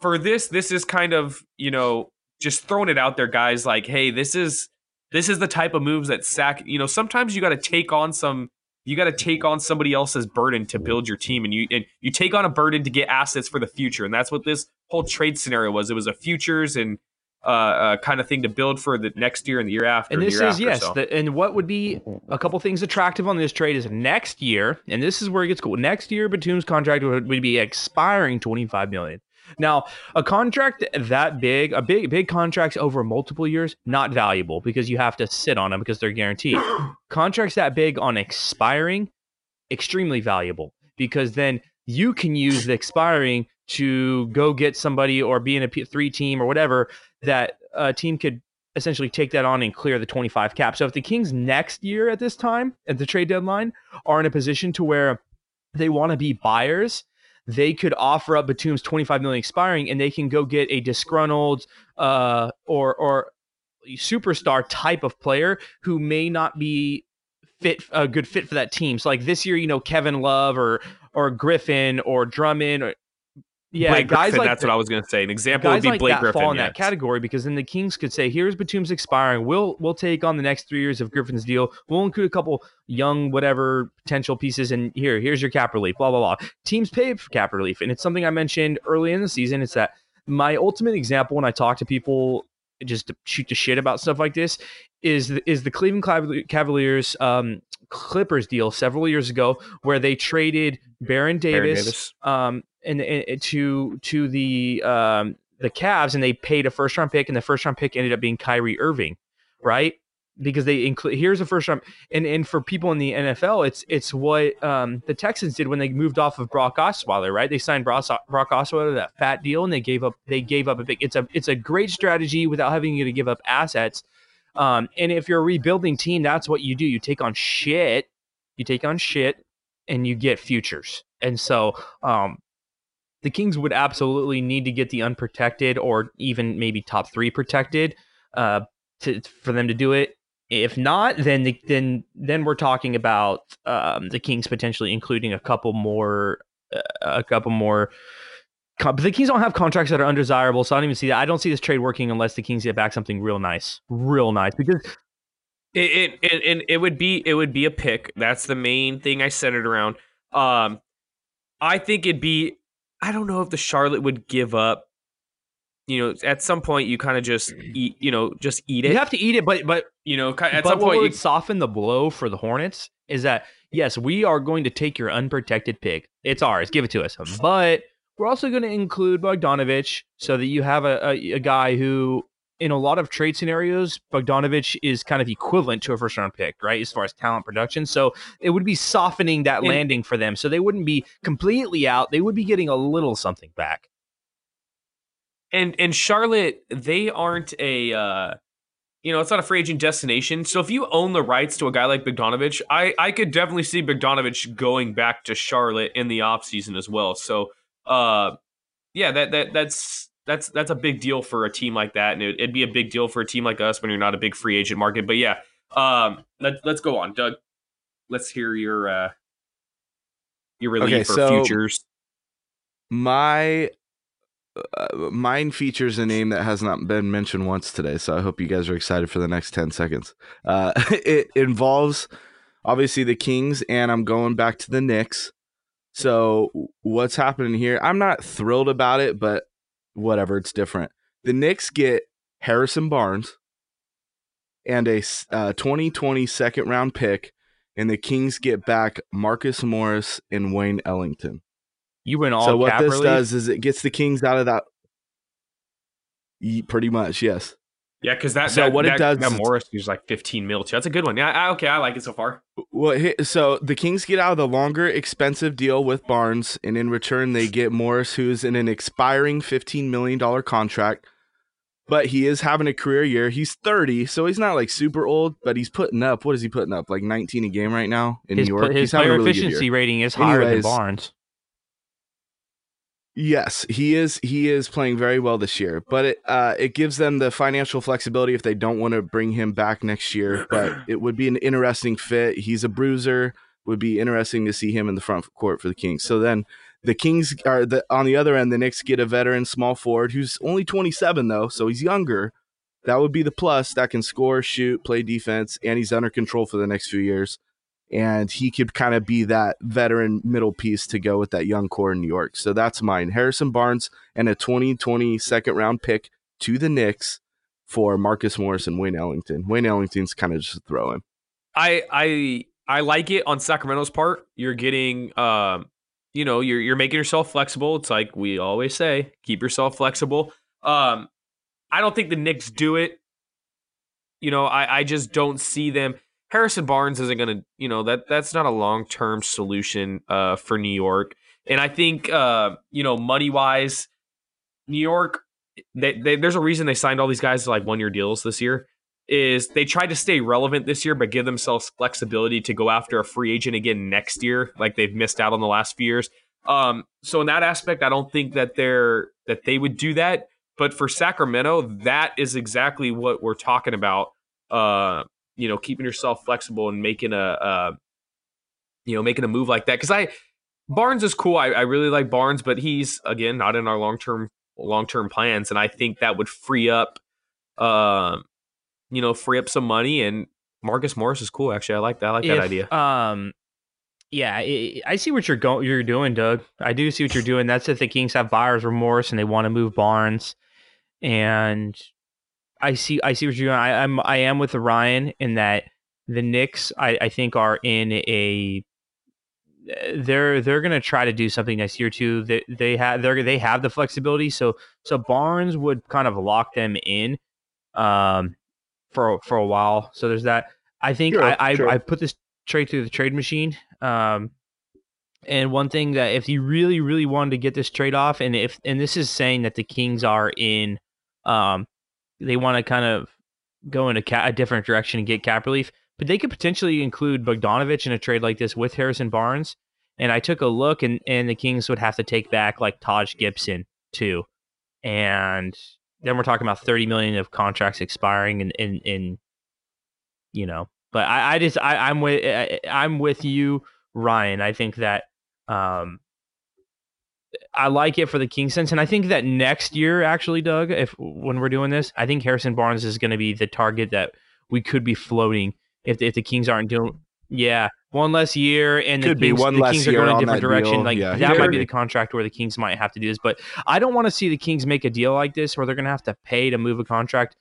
for this, this is kind of, you know, just throwing it out there, guys. Like, hey, this is this is the type of moves that Sack. You know, sometimes you got to take on some. You got to take on somebody else's burden to build your team, and you and you take on a burden to get assets for the future, and that's what this whole trade scenario was. It was a futures and. Uh, uh, kind of thing to build for the next year and the year after. And this is, yes, so. the, and what would be a couple things attractive on this trade is next year, and this is where it gets cool, next year Batum's contract would, would be expiring twenty-five million dollars. Now, a contract that big, a big big contracts over multiple years, not valuable because you have to sit on them because they're guaranteed. Contracts that big on expiring, extremely valuable because then you can use the expiring to go get somebody or be in a P three team or whatever that a team could essentially take that on and clear the twenty-five cap. So if the Kings next year at this time, at the trade deadline, are in a position to where they want to be buyers, they could offer up Batum's twenty-five million dollars expiring and they can go get a disgruntled uh, or, or superstar type of player who may not be fit a good fit for that team. So like this year, you know, Kevin Love or or Griffin or Drummond or Yeah, Blake guys Griffin, like that's the, what I was going to say. An example would be like Blake that Griffin. Fall in yes. that category because then the Kings could say, "Here's Batum's expiring. We'll we'll take on the next three years of Griffin's deal. We'll include a couple young whatever potential pieces, and here here's your cap relief. Blah blah blah." Teams paid for cap relief, and it's something I mentioned early in the season. It's that my ultimate example when I talk to people just to shoot the shit about stuff like this is the, is the Cleveland Cavaliers um, Clippers deal several years ago where they traded Baron Davis. Baron Davis. Um, And, and to to the um, the Cavs, and they paid a first round pick, and the first round pick ended up being Kyrie Irving, right? because they include, here's a first round. And, and for people in the N F L, it's, it's what um, the Texans did when they moved off of Brock Osweiler, right? They signed Brock, Brock Osweiler to that fat deal, and they gave up, they gave up a big, it's a, it's a great strategy without having you to give up assets. Um, and if you're a rebuilding team, that's what you do. You take on shit, you take on shit and you get futures. And so um, the Kings would absolutely need to get the unprotected or even maybe top three protected uh, to, for them to do it. If not, then the, then then we're talking about um, the Kings potentially including a couple more, uh, a couple more. But the Kings don't have contracts that are undesirable, so I don't even see that. I don't see this trade working unless the Kings get back something real nice, real nice. Because it it it, it would be it would be a pick. That's the main thing I centered around. Um, I think it'd be. I don't know if the Charlotte would give up. You know, at some point you kind of just eat, you know, just eat it. You have to eat it, but but you know, at some point, what would soften the blow for the Hornets is that yes, we are going to take your unprotected pick. It's ours. Give it to us. But we're also going to include Bogdanovich so that you have a, a, a guy who, in a lot of trade scenarios, Bogdanovich is kind of equivalent to a first round pick, right? As far as talent production. So it would be softening that landing for them. So they wouldn't be completely out. They would be getting a little something back. And and Charlotte, they aren't a, uh, you know, it's not a free agent destination. So if you own the rights to a guy like Bogdanovich, I, I could definitely see Bogdanovich going back to Charlotte in the offseason as well. So, uh, yeah, that that that's that's that's a big deal for a team like that. And it, it'd be a big deal for a team like us when you're not a big free agent market. But, yeah, um, let, let's go on. Doug, let's hear your, uh, your relief okay, for so futures. My... Uh, mine features a name that has not been mentioned once today, so I hope you guys are excited for the next ten seconds. Uh, it involves, obviously, the Kings, and I'm going back to the Knicks. So what's happening here? I'm not thrilled about it, but whatever, it's different. The Knicks get Harrison Barnes and a uh, twenty twenty second-round pick, and the Kings get back Marcus Morris and Wayne Ellington. You went all. So what this relief? Does is it gets the Kings out of that. Pretty much, yes. Yeah, because that. So that, what that, it does? That Morris is like fifteen mil too. That's a good one. Yeah. I, okay, I like it so far. Well, so the Kings get out of the longer, expensive deal with Barnes, and in return they get Morris, who's in an expiring fifteen million dollar contract, but he is having a career year. He's thirty, so he's not like super old, but he's putting up. What is he putting up? Like nineteen a game right now in his, New York. His he's player really efficiency rating is higher Anyways, than Barnes. Yes, he is. He is playing very well this year, but it uh, it gives them the financial flexibility if they don't want to bring him back next year. But it would be an interesting fit. He's a bruiser. Would be interesting to see him in the front court for the Kings. So then the Kings are the, on the other end. The Knicks get a veteran small forward who's only twenty-seven though, so he's younger. That would be the plus. That can score, shoot, play defense, and he's under control for the next few years. And he could kind of be that veteran middle piece to go with that young core in New York. So that's mine. Harrison Barnes and a twenty twenty second round pick to the Knicks for Marcus Morris and Wayne Ellington. Wayne Ellington's kind of just a throw in. I I I like it on Sacramento's part. You're getting um, you know, you're you're making yourself flexible. It's like we always say, keep yourself flexible. Um, I don't think the Knicks do it. You know, I, I just don't see them. Harrison Barnes isn't going to, you know, that that's not a long-term solution uh, for New York. And I think, uh, you know, money-wise, New York, they, they, there's a reason they signed all these guys to like one-year deals this year, is they tried to stay relevant this year, but give themselves flexibility to go after a free agent again next year, like they've missed out on the last few years. Um, so in that aspect, I don't think that they're that they would do that. But for Sacramento, that is exactly what we're talking about. Uh you know, keeping yourself flexible and making a, uh, you know, making a move like that. Cause I, Barnes is cool. I, I really like Barnes, but he's again, not in our long-term, long-term plans. And I think that would free up, um, uh, you know, free up some money. And Marcus Morris is cool. Actually, I like that. I like if, that idea. Um, yeah, I, I see what you're going, you're doing, Doug. I do see what you're doing. That's if the Kings have buyer's remorse and they want to move Barnes, and I see. I see what you're doing. I, I'm. I am with Ryan in that the Knicks, I, I think, are in a. They're they're going to try to do something next year too. They they have they they have the flexibility. So so Barnes would kind of lock them in, um, for for a while. So there's that. I think sure, I, sure. I I put this trade through the trade machine. Um, and one thing that if you really, really wanted to get this trade off, and if and this is saying that the Kings are in, um, they want to kind of go in a, ca- a different direction and get cap relief, but they could potentially include Bogdanovich in a trade like this with Harrison Barnes. And I took a look, and, and the Kings would have to take back like Taj Gibson too, and then we're talking about thirty million of contracts expiring, and in, in, in, you know. But I, I just I, I'm with I, I'm with you, Ryan. I think that um, I like it for the Kings sense, and I think that next year, actually, Doug, if when we're doing this, I think Harrison Barnes is going to be the target that we could be floating if if the Kings aren't doing. Yeah, one less year, and Could the Kings, be one the less Kings year are going a different direction. Deal. Like yeah, that might be the contract where the Kings might have to do this. But I don't want to see the Kings make a deal like this where they're going to have to pay to move a contract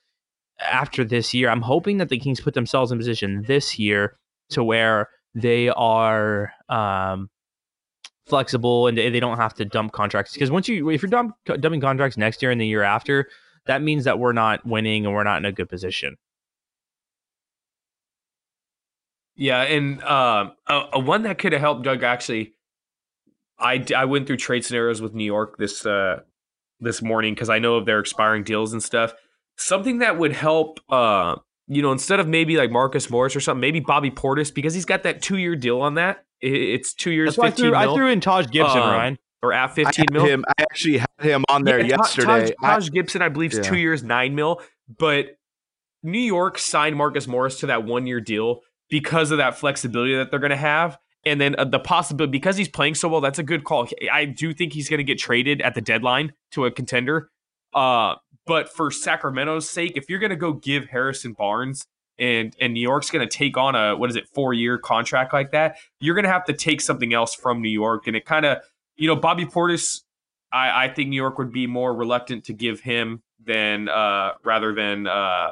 after this year. I'm hoping that the Kings put themselves in position this year to where they are um, flexible and they don't have to dump contracts. Because once you, if you're dump, dumping contracts next year and the year after, that means that we're not winning and we're not in a good position. Yeah, and um, a, a one that could have helped, Doug, actually, I, I went through trade scenarios with New York this uh, this morning because I know of their expiring deals and stuff. Something that would help, uh, you know, instead of maybe like Marcus Morris or something, maybe Bobby Portis, because he's got that two-year deal on that. It, it's two years, That's fifteen I threw, mil. I threw in Taj Gibson, um, Ryan. Or at fifteen I mil. Him, I actually had him on there yeah, yesterday. Taj, Taj I, Gibson, I believe, is yeah. two years, nine mil. But New York signed Marcus Morris to that one-year deal because of that flexibility that they're going to have. And then uh, the possibility, because he's playing so well, that's a good call. I do think he's going to get traded at the deadline to a contender. Uh, but for Sacramento's sake, if you're going to go give Harrison Barnes and, and New York's going to take on a, what is it, four-year contract like that, you're going to have to take something else from New York. And it kind of, you know, Bobby Portis, I, I think New York would be more reluctant to give him than uh, rather than, uh,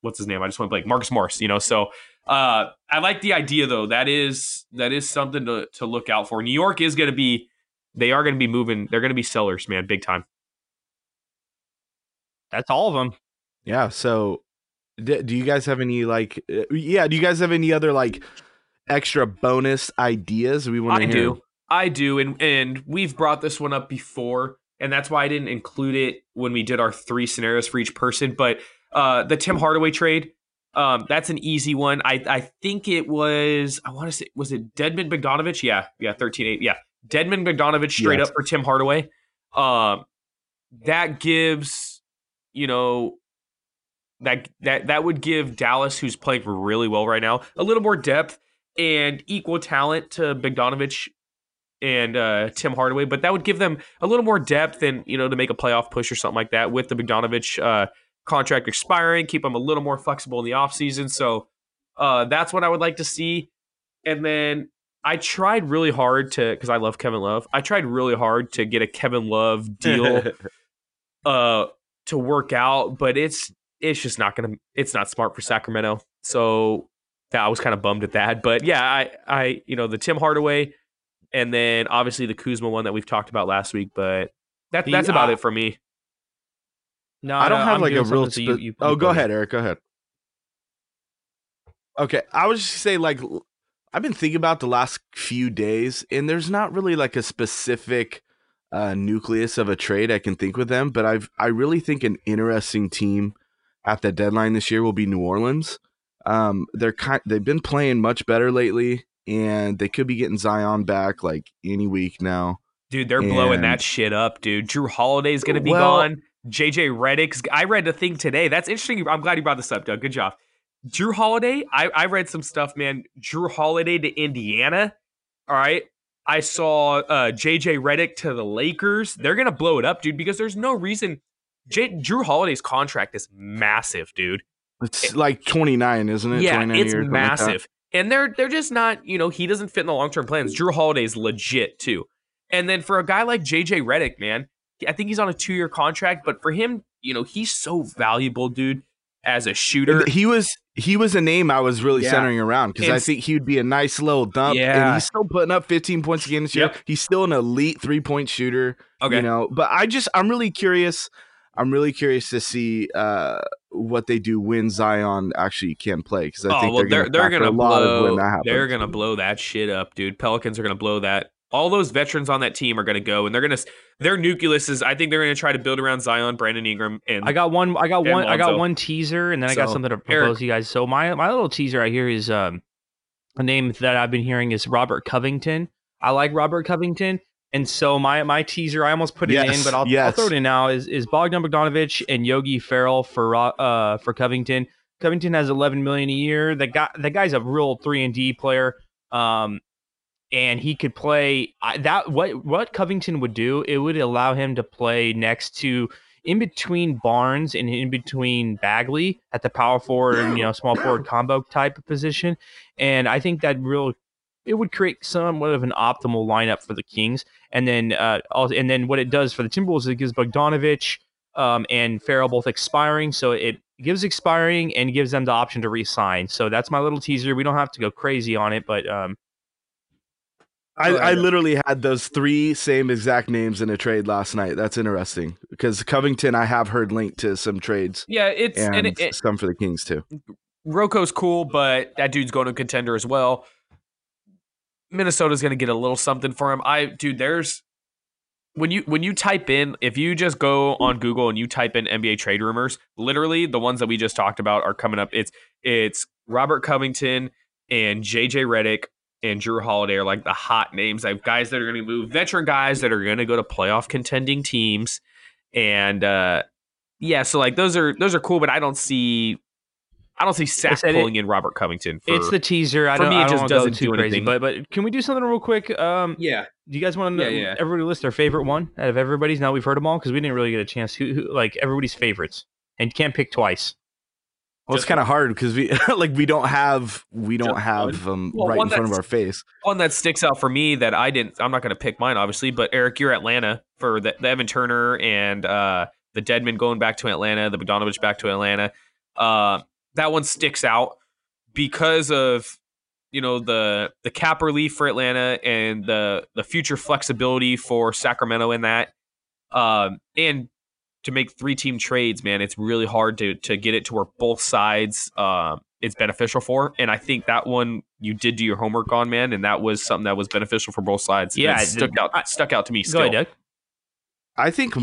what's his name? I just want to blank. Marcus Morris, you know, so... Uh, I like the idea though. That is that is something to, to look out for. New York is going to be, they are going to be moving. They're going to be sellers, man, big time. That's all of them. Yeah. So, d- do you guys have any like? Uh, yeah. Do you guys have any other like extra bonus ideas we want to hear? I do. I do, and and we've brought this one up before, and that's why I didn't include it when we did our three scenarios for each person. But uh, the Tim Hardaway trade. Um, that's an easy one. I I think it was, I want to say, was it Deadman Bogdanovich? Yeah, yeah, thirteen eight Yeah, Deadman Bogdanovich straight yes. up for Tim Hardaway. Um, that gives, you know, that that that would give Dallas, who's playing really well right now, a little more depth and equal talent to Bogdanovich and uh, Tim Hardaway. But that would give them a little more depth and, you know, to make a playoff push or something like that with the Bogdanovich uh contract expiring, keep them a little more flexible in the offseason. So uh, that's what I would like to see. And then I tried really hard to, because I love Kevin Love, I tried really hard to get a Kevin Love deal uh, to work out, but it's it's just not going to, it's not smart for Sacramento. So that, I was kind of bummed at that. But yeah, I, I, you know, the Tim Hardaway and then obviously the Kuzma one that we've talked about last week, but that, the, that's about uh, it for me. No, I don't no, have I'm like a real. Spe- you, you, you oh, go, go ahead, Eric. Go ahead. Okay, I was just saying, like, I've been thinking about the last few days, and there's not really like a specific uh, nucleus of a trade I can think with them, but I've I really think an interesting team at the deadline this year will be New Orleans. Um, they're kind, they've been playing much better lately, and they could be getting Zion back like any week now. Dude, they're and, blowing that shit up, dude. Jrue Holiday's gonna be well, gone. J J Reddick's. I read a thing today. That's interesting. I'm glad you brought this up, Doug. Good job. Jrue Holiday. I, I read some stuff, man. Jrue Holiday to Indiana. All right. I saw uh, J J Reddick to the Lakers. They're going to blow it up, dude, because there's no reason. J- Jrue Holiday's contract is massive, dude. It's it, like twenty-nine, isn't it? Yeah, twenty-nine it's years, massive. Like and they're they're just not, you know, he doesn't fit in the long-term plans. Jrue Holiday's legit, too. And then for a guy like J J Reddick, man, I think he's on a two-year contract, but for him, you know, he's so valuable, dude, as a shooter. He was he was a name I was really yeah. centering around because I think he would be a nice little dump. Yeah. And he's still putting up fifteen points a game this yep. year. He's still an elite three-point shooter. Okay. You know, but I just I'm really curious. I'm really curious to see uh, what they do when Zion actually can play, because I oh, think well, they're, they're going to blow. They're going to blow that shit up, dude. Pelicans are going to blow that. All those veterans on that team are going to go, and they're going to. Their nucleus is. I think they're going to try to build around Zion, Brandon Ingram, and I got one. I got one. I got one teaser, and then I got something to propose to you guys. So my my little teaser I hear is um, a name that I've been hearing is Robert Covington. I like Robert Covington. And so my my teaser, I almost put it yes, in, but I'll, yes. I'll throw it in now, is is Bogdan Bogdanovich and Yogi Ferrell for uh for Covington. Covington has eleven million dollars a year. The guy the guy's a real three and D player, um, and he could play I, that. What what Covington would do, it would allow him to play next to, in between Barnes and in between Bagley at the power forward and you know small forward combo type of position, and I think that real. It would create somewhat of an optimal lineup for the Kings. And then uh, also, and then what it does for the Timberwolves is it gives Bogdanovich um, and Ferrell both expiring. So it gives expiring and gives them the option to re-sign. So that's my little teaser. We don't have to go crazy on it, but... Um, I, I literally had those three same exact names in a trade last night. That's interesting, because Covington I have heard linked to some trades. Yeah, it's... And, and it, it, some for the Kings, too. Rocco's cool, but that dude's going to contender as well. Minnesota's going to get a little something for him. I dude, there's when you when you type in, if you just go on Google and you type in N B A trade rumors, literally the ones that we just talked about are coming up. It's it's Robert Covington and J J Redick and Jrue Holiday are like the hot names, like guys that are going to move, veteran guys that are going to go to playoff contending teams, and uh, yeah, so like those are those are cool, but I don't see. I don't see Sack pulling it, in Robert Covington. For, it's the teaser. I for don't, me, it I don't just doesn't do crazy. Anything. But but can we do something real quick? Um, yeah. Do you guys want to yeah, yeah. everybody list their favorite one out of everybody's? Now we've heard them all because we didn't really get a chance. Who, who like everybody's favorites, and you can't pick twice. Well, just, it's kind of hard because we like we don't have we don't have um well, right in front of our face. One that sticks out for me that I didn't. I'm not going to pick mine, obviously. But Eric, you're Atlanta for the, the Evan Turner and uh, the Dedman going back to Atlanta, the Bogdanovich back to Atlanta. Uh, That one sticks out because of, you know, the the cap relief for Atlanta and the the future flexibility for Sacramento in that. Um, and to make three-team trades, man, it's really hard to to get it to where both sides uh, it's beneficial for. And I think that one you did do your homework on, man, and that was something that was beneficial for both sides. Yeah, it stuck out, I, stuck out to me still. Go ahead, Doug. I think...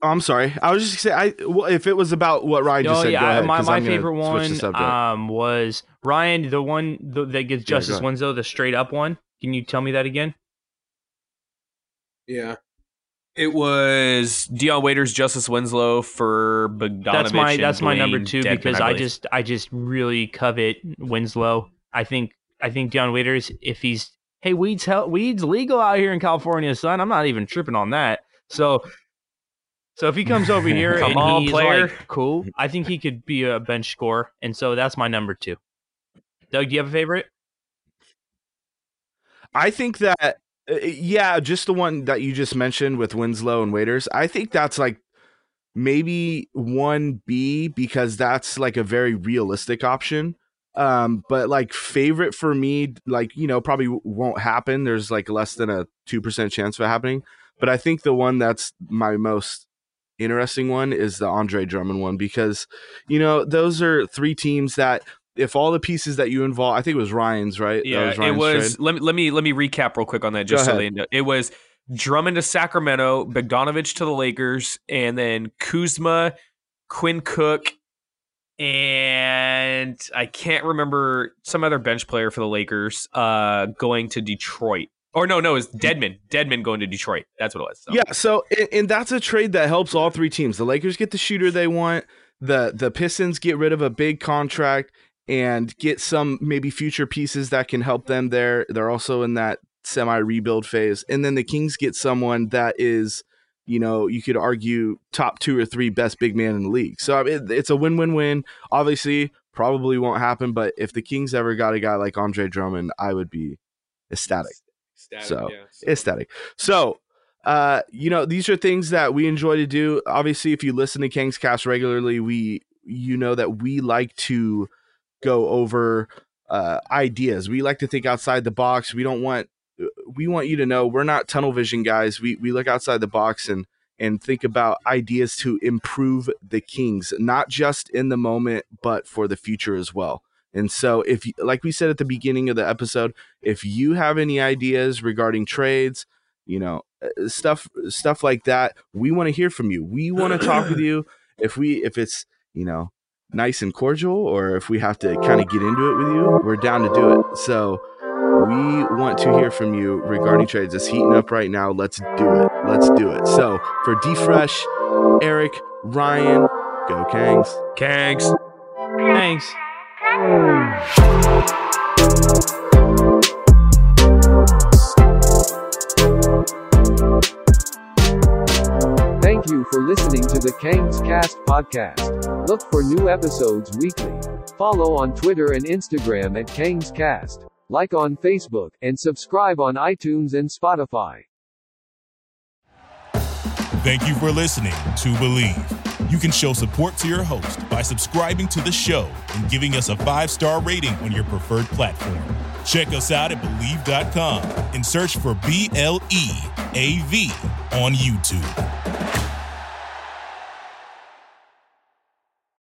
I'm sorry. I was just saying. I well, if it was about what Ryan just oh, said. Yeah, go ahead, my my favorite one um, was Ryan, the one the, that gets Justice yeah, Winslow, the straight up one. Can you tell me that again? Yeah, it was Dion Waiters, Justice Winslow for Bogdanovich. That's my that's my number two Deadman, because I, I just I just really covet Winslow. I think I think Dion Waiters, if he's hey weed's hell, weed's legal out here in California, son. I'm not even tripping on that. So. So if he comes over here Come and on, he's player. Like, cool, I think he could be a bench scorer. And so that's my number two. Doug, do you have a favorite? I think that, uh, yeah, just the one that you just mentioned with Winslow and Waiters. I think that's like maybe one B because that's like a very realistic option. Um, but like favorite for me, like, you know, probably won't happen. There's like less than a two percent chance of it happening. But I think the one that's my most interesting one is the Andre Drummond one, because you know those are three teams that if all the pieces that you involve, I think it was Ryan's, right? Yeah, that was Ryan's it was. Trade. Let me let me let me recap real quick on that. Just so they know, it was Drummond to Sacramento, Bogdanovich to the Lakers, and then Kuzma, Quinn Cook, and I can't remember some other bench player for the Lakers uh, going to Detroit. Or no, no, it's Dedman. Dedman going to Detroit. That's what it was. So. Yeah, so and, and that's a trade that helps all three teams. The Lakers get the shooter they want. The the Pistons get rid of a big contract and get some maybe future pieces that can help them there. They're also in that semi-rebuild phase. And then the Kings get someone that is, you know, you could argue top two or three best big man in the league. So I mean, it's a win-win-win. Obviously, probably won't happen, but if the Kings ever got a guy like Andre Drummond, I would be ecstatic. Static, so, yeah, so ecstatic. So, uh, you know, these are things that we enjoy to do. Obviously, if you listen to Kings Cast regularly, we you know that we like to go over uh, ideas. We like to think outside the box. We don't want we want you to know we're not tunnel vision guys. We we look outside the box and and think about ideas to improve the Kings, not just in the moment, but for the future as well. And so, if you, like we said at the beginning of the episode, if you have any ideas regarding trades, you know, stuff stuff like that, we want to hear from you. We want to talk with you. If we if it's, you know, nice and cordial, or if we have to kind of get into it with you, we're down to do it. So we want to hear from you regarding trades. It's heating up right now. Let's do it. Let's do it. So for D-Fresh, Eric, Ryan, go Kangs. Kangs. Kangs. Kangs. Thank you for listening to the Kangs Cast podcast. Look for new episodes weekly. Follow on Twitter and Instagram at Kangs Cast. Like on Facebook, and subscribe on iTunes and Spotify. Thank you for listening to Believe. You can show support to your host by subscribing to the show and giving us a five-star rating on your preferred platform. Check us out at Believe dot com and search for B L E A V on YouTube.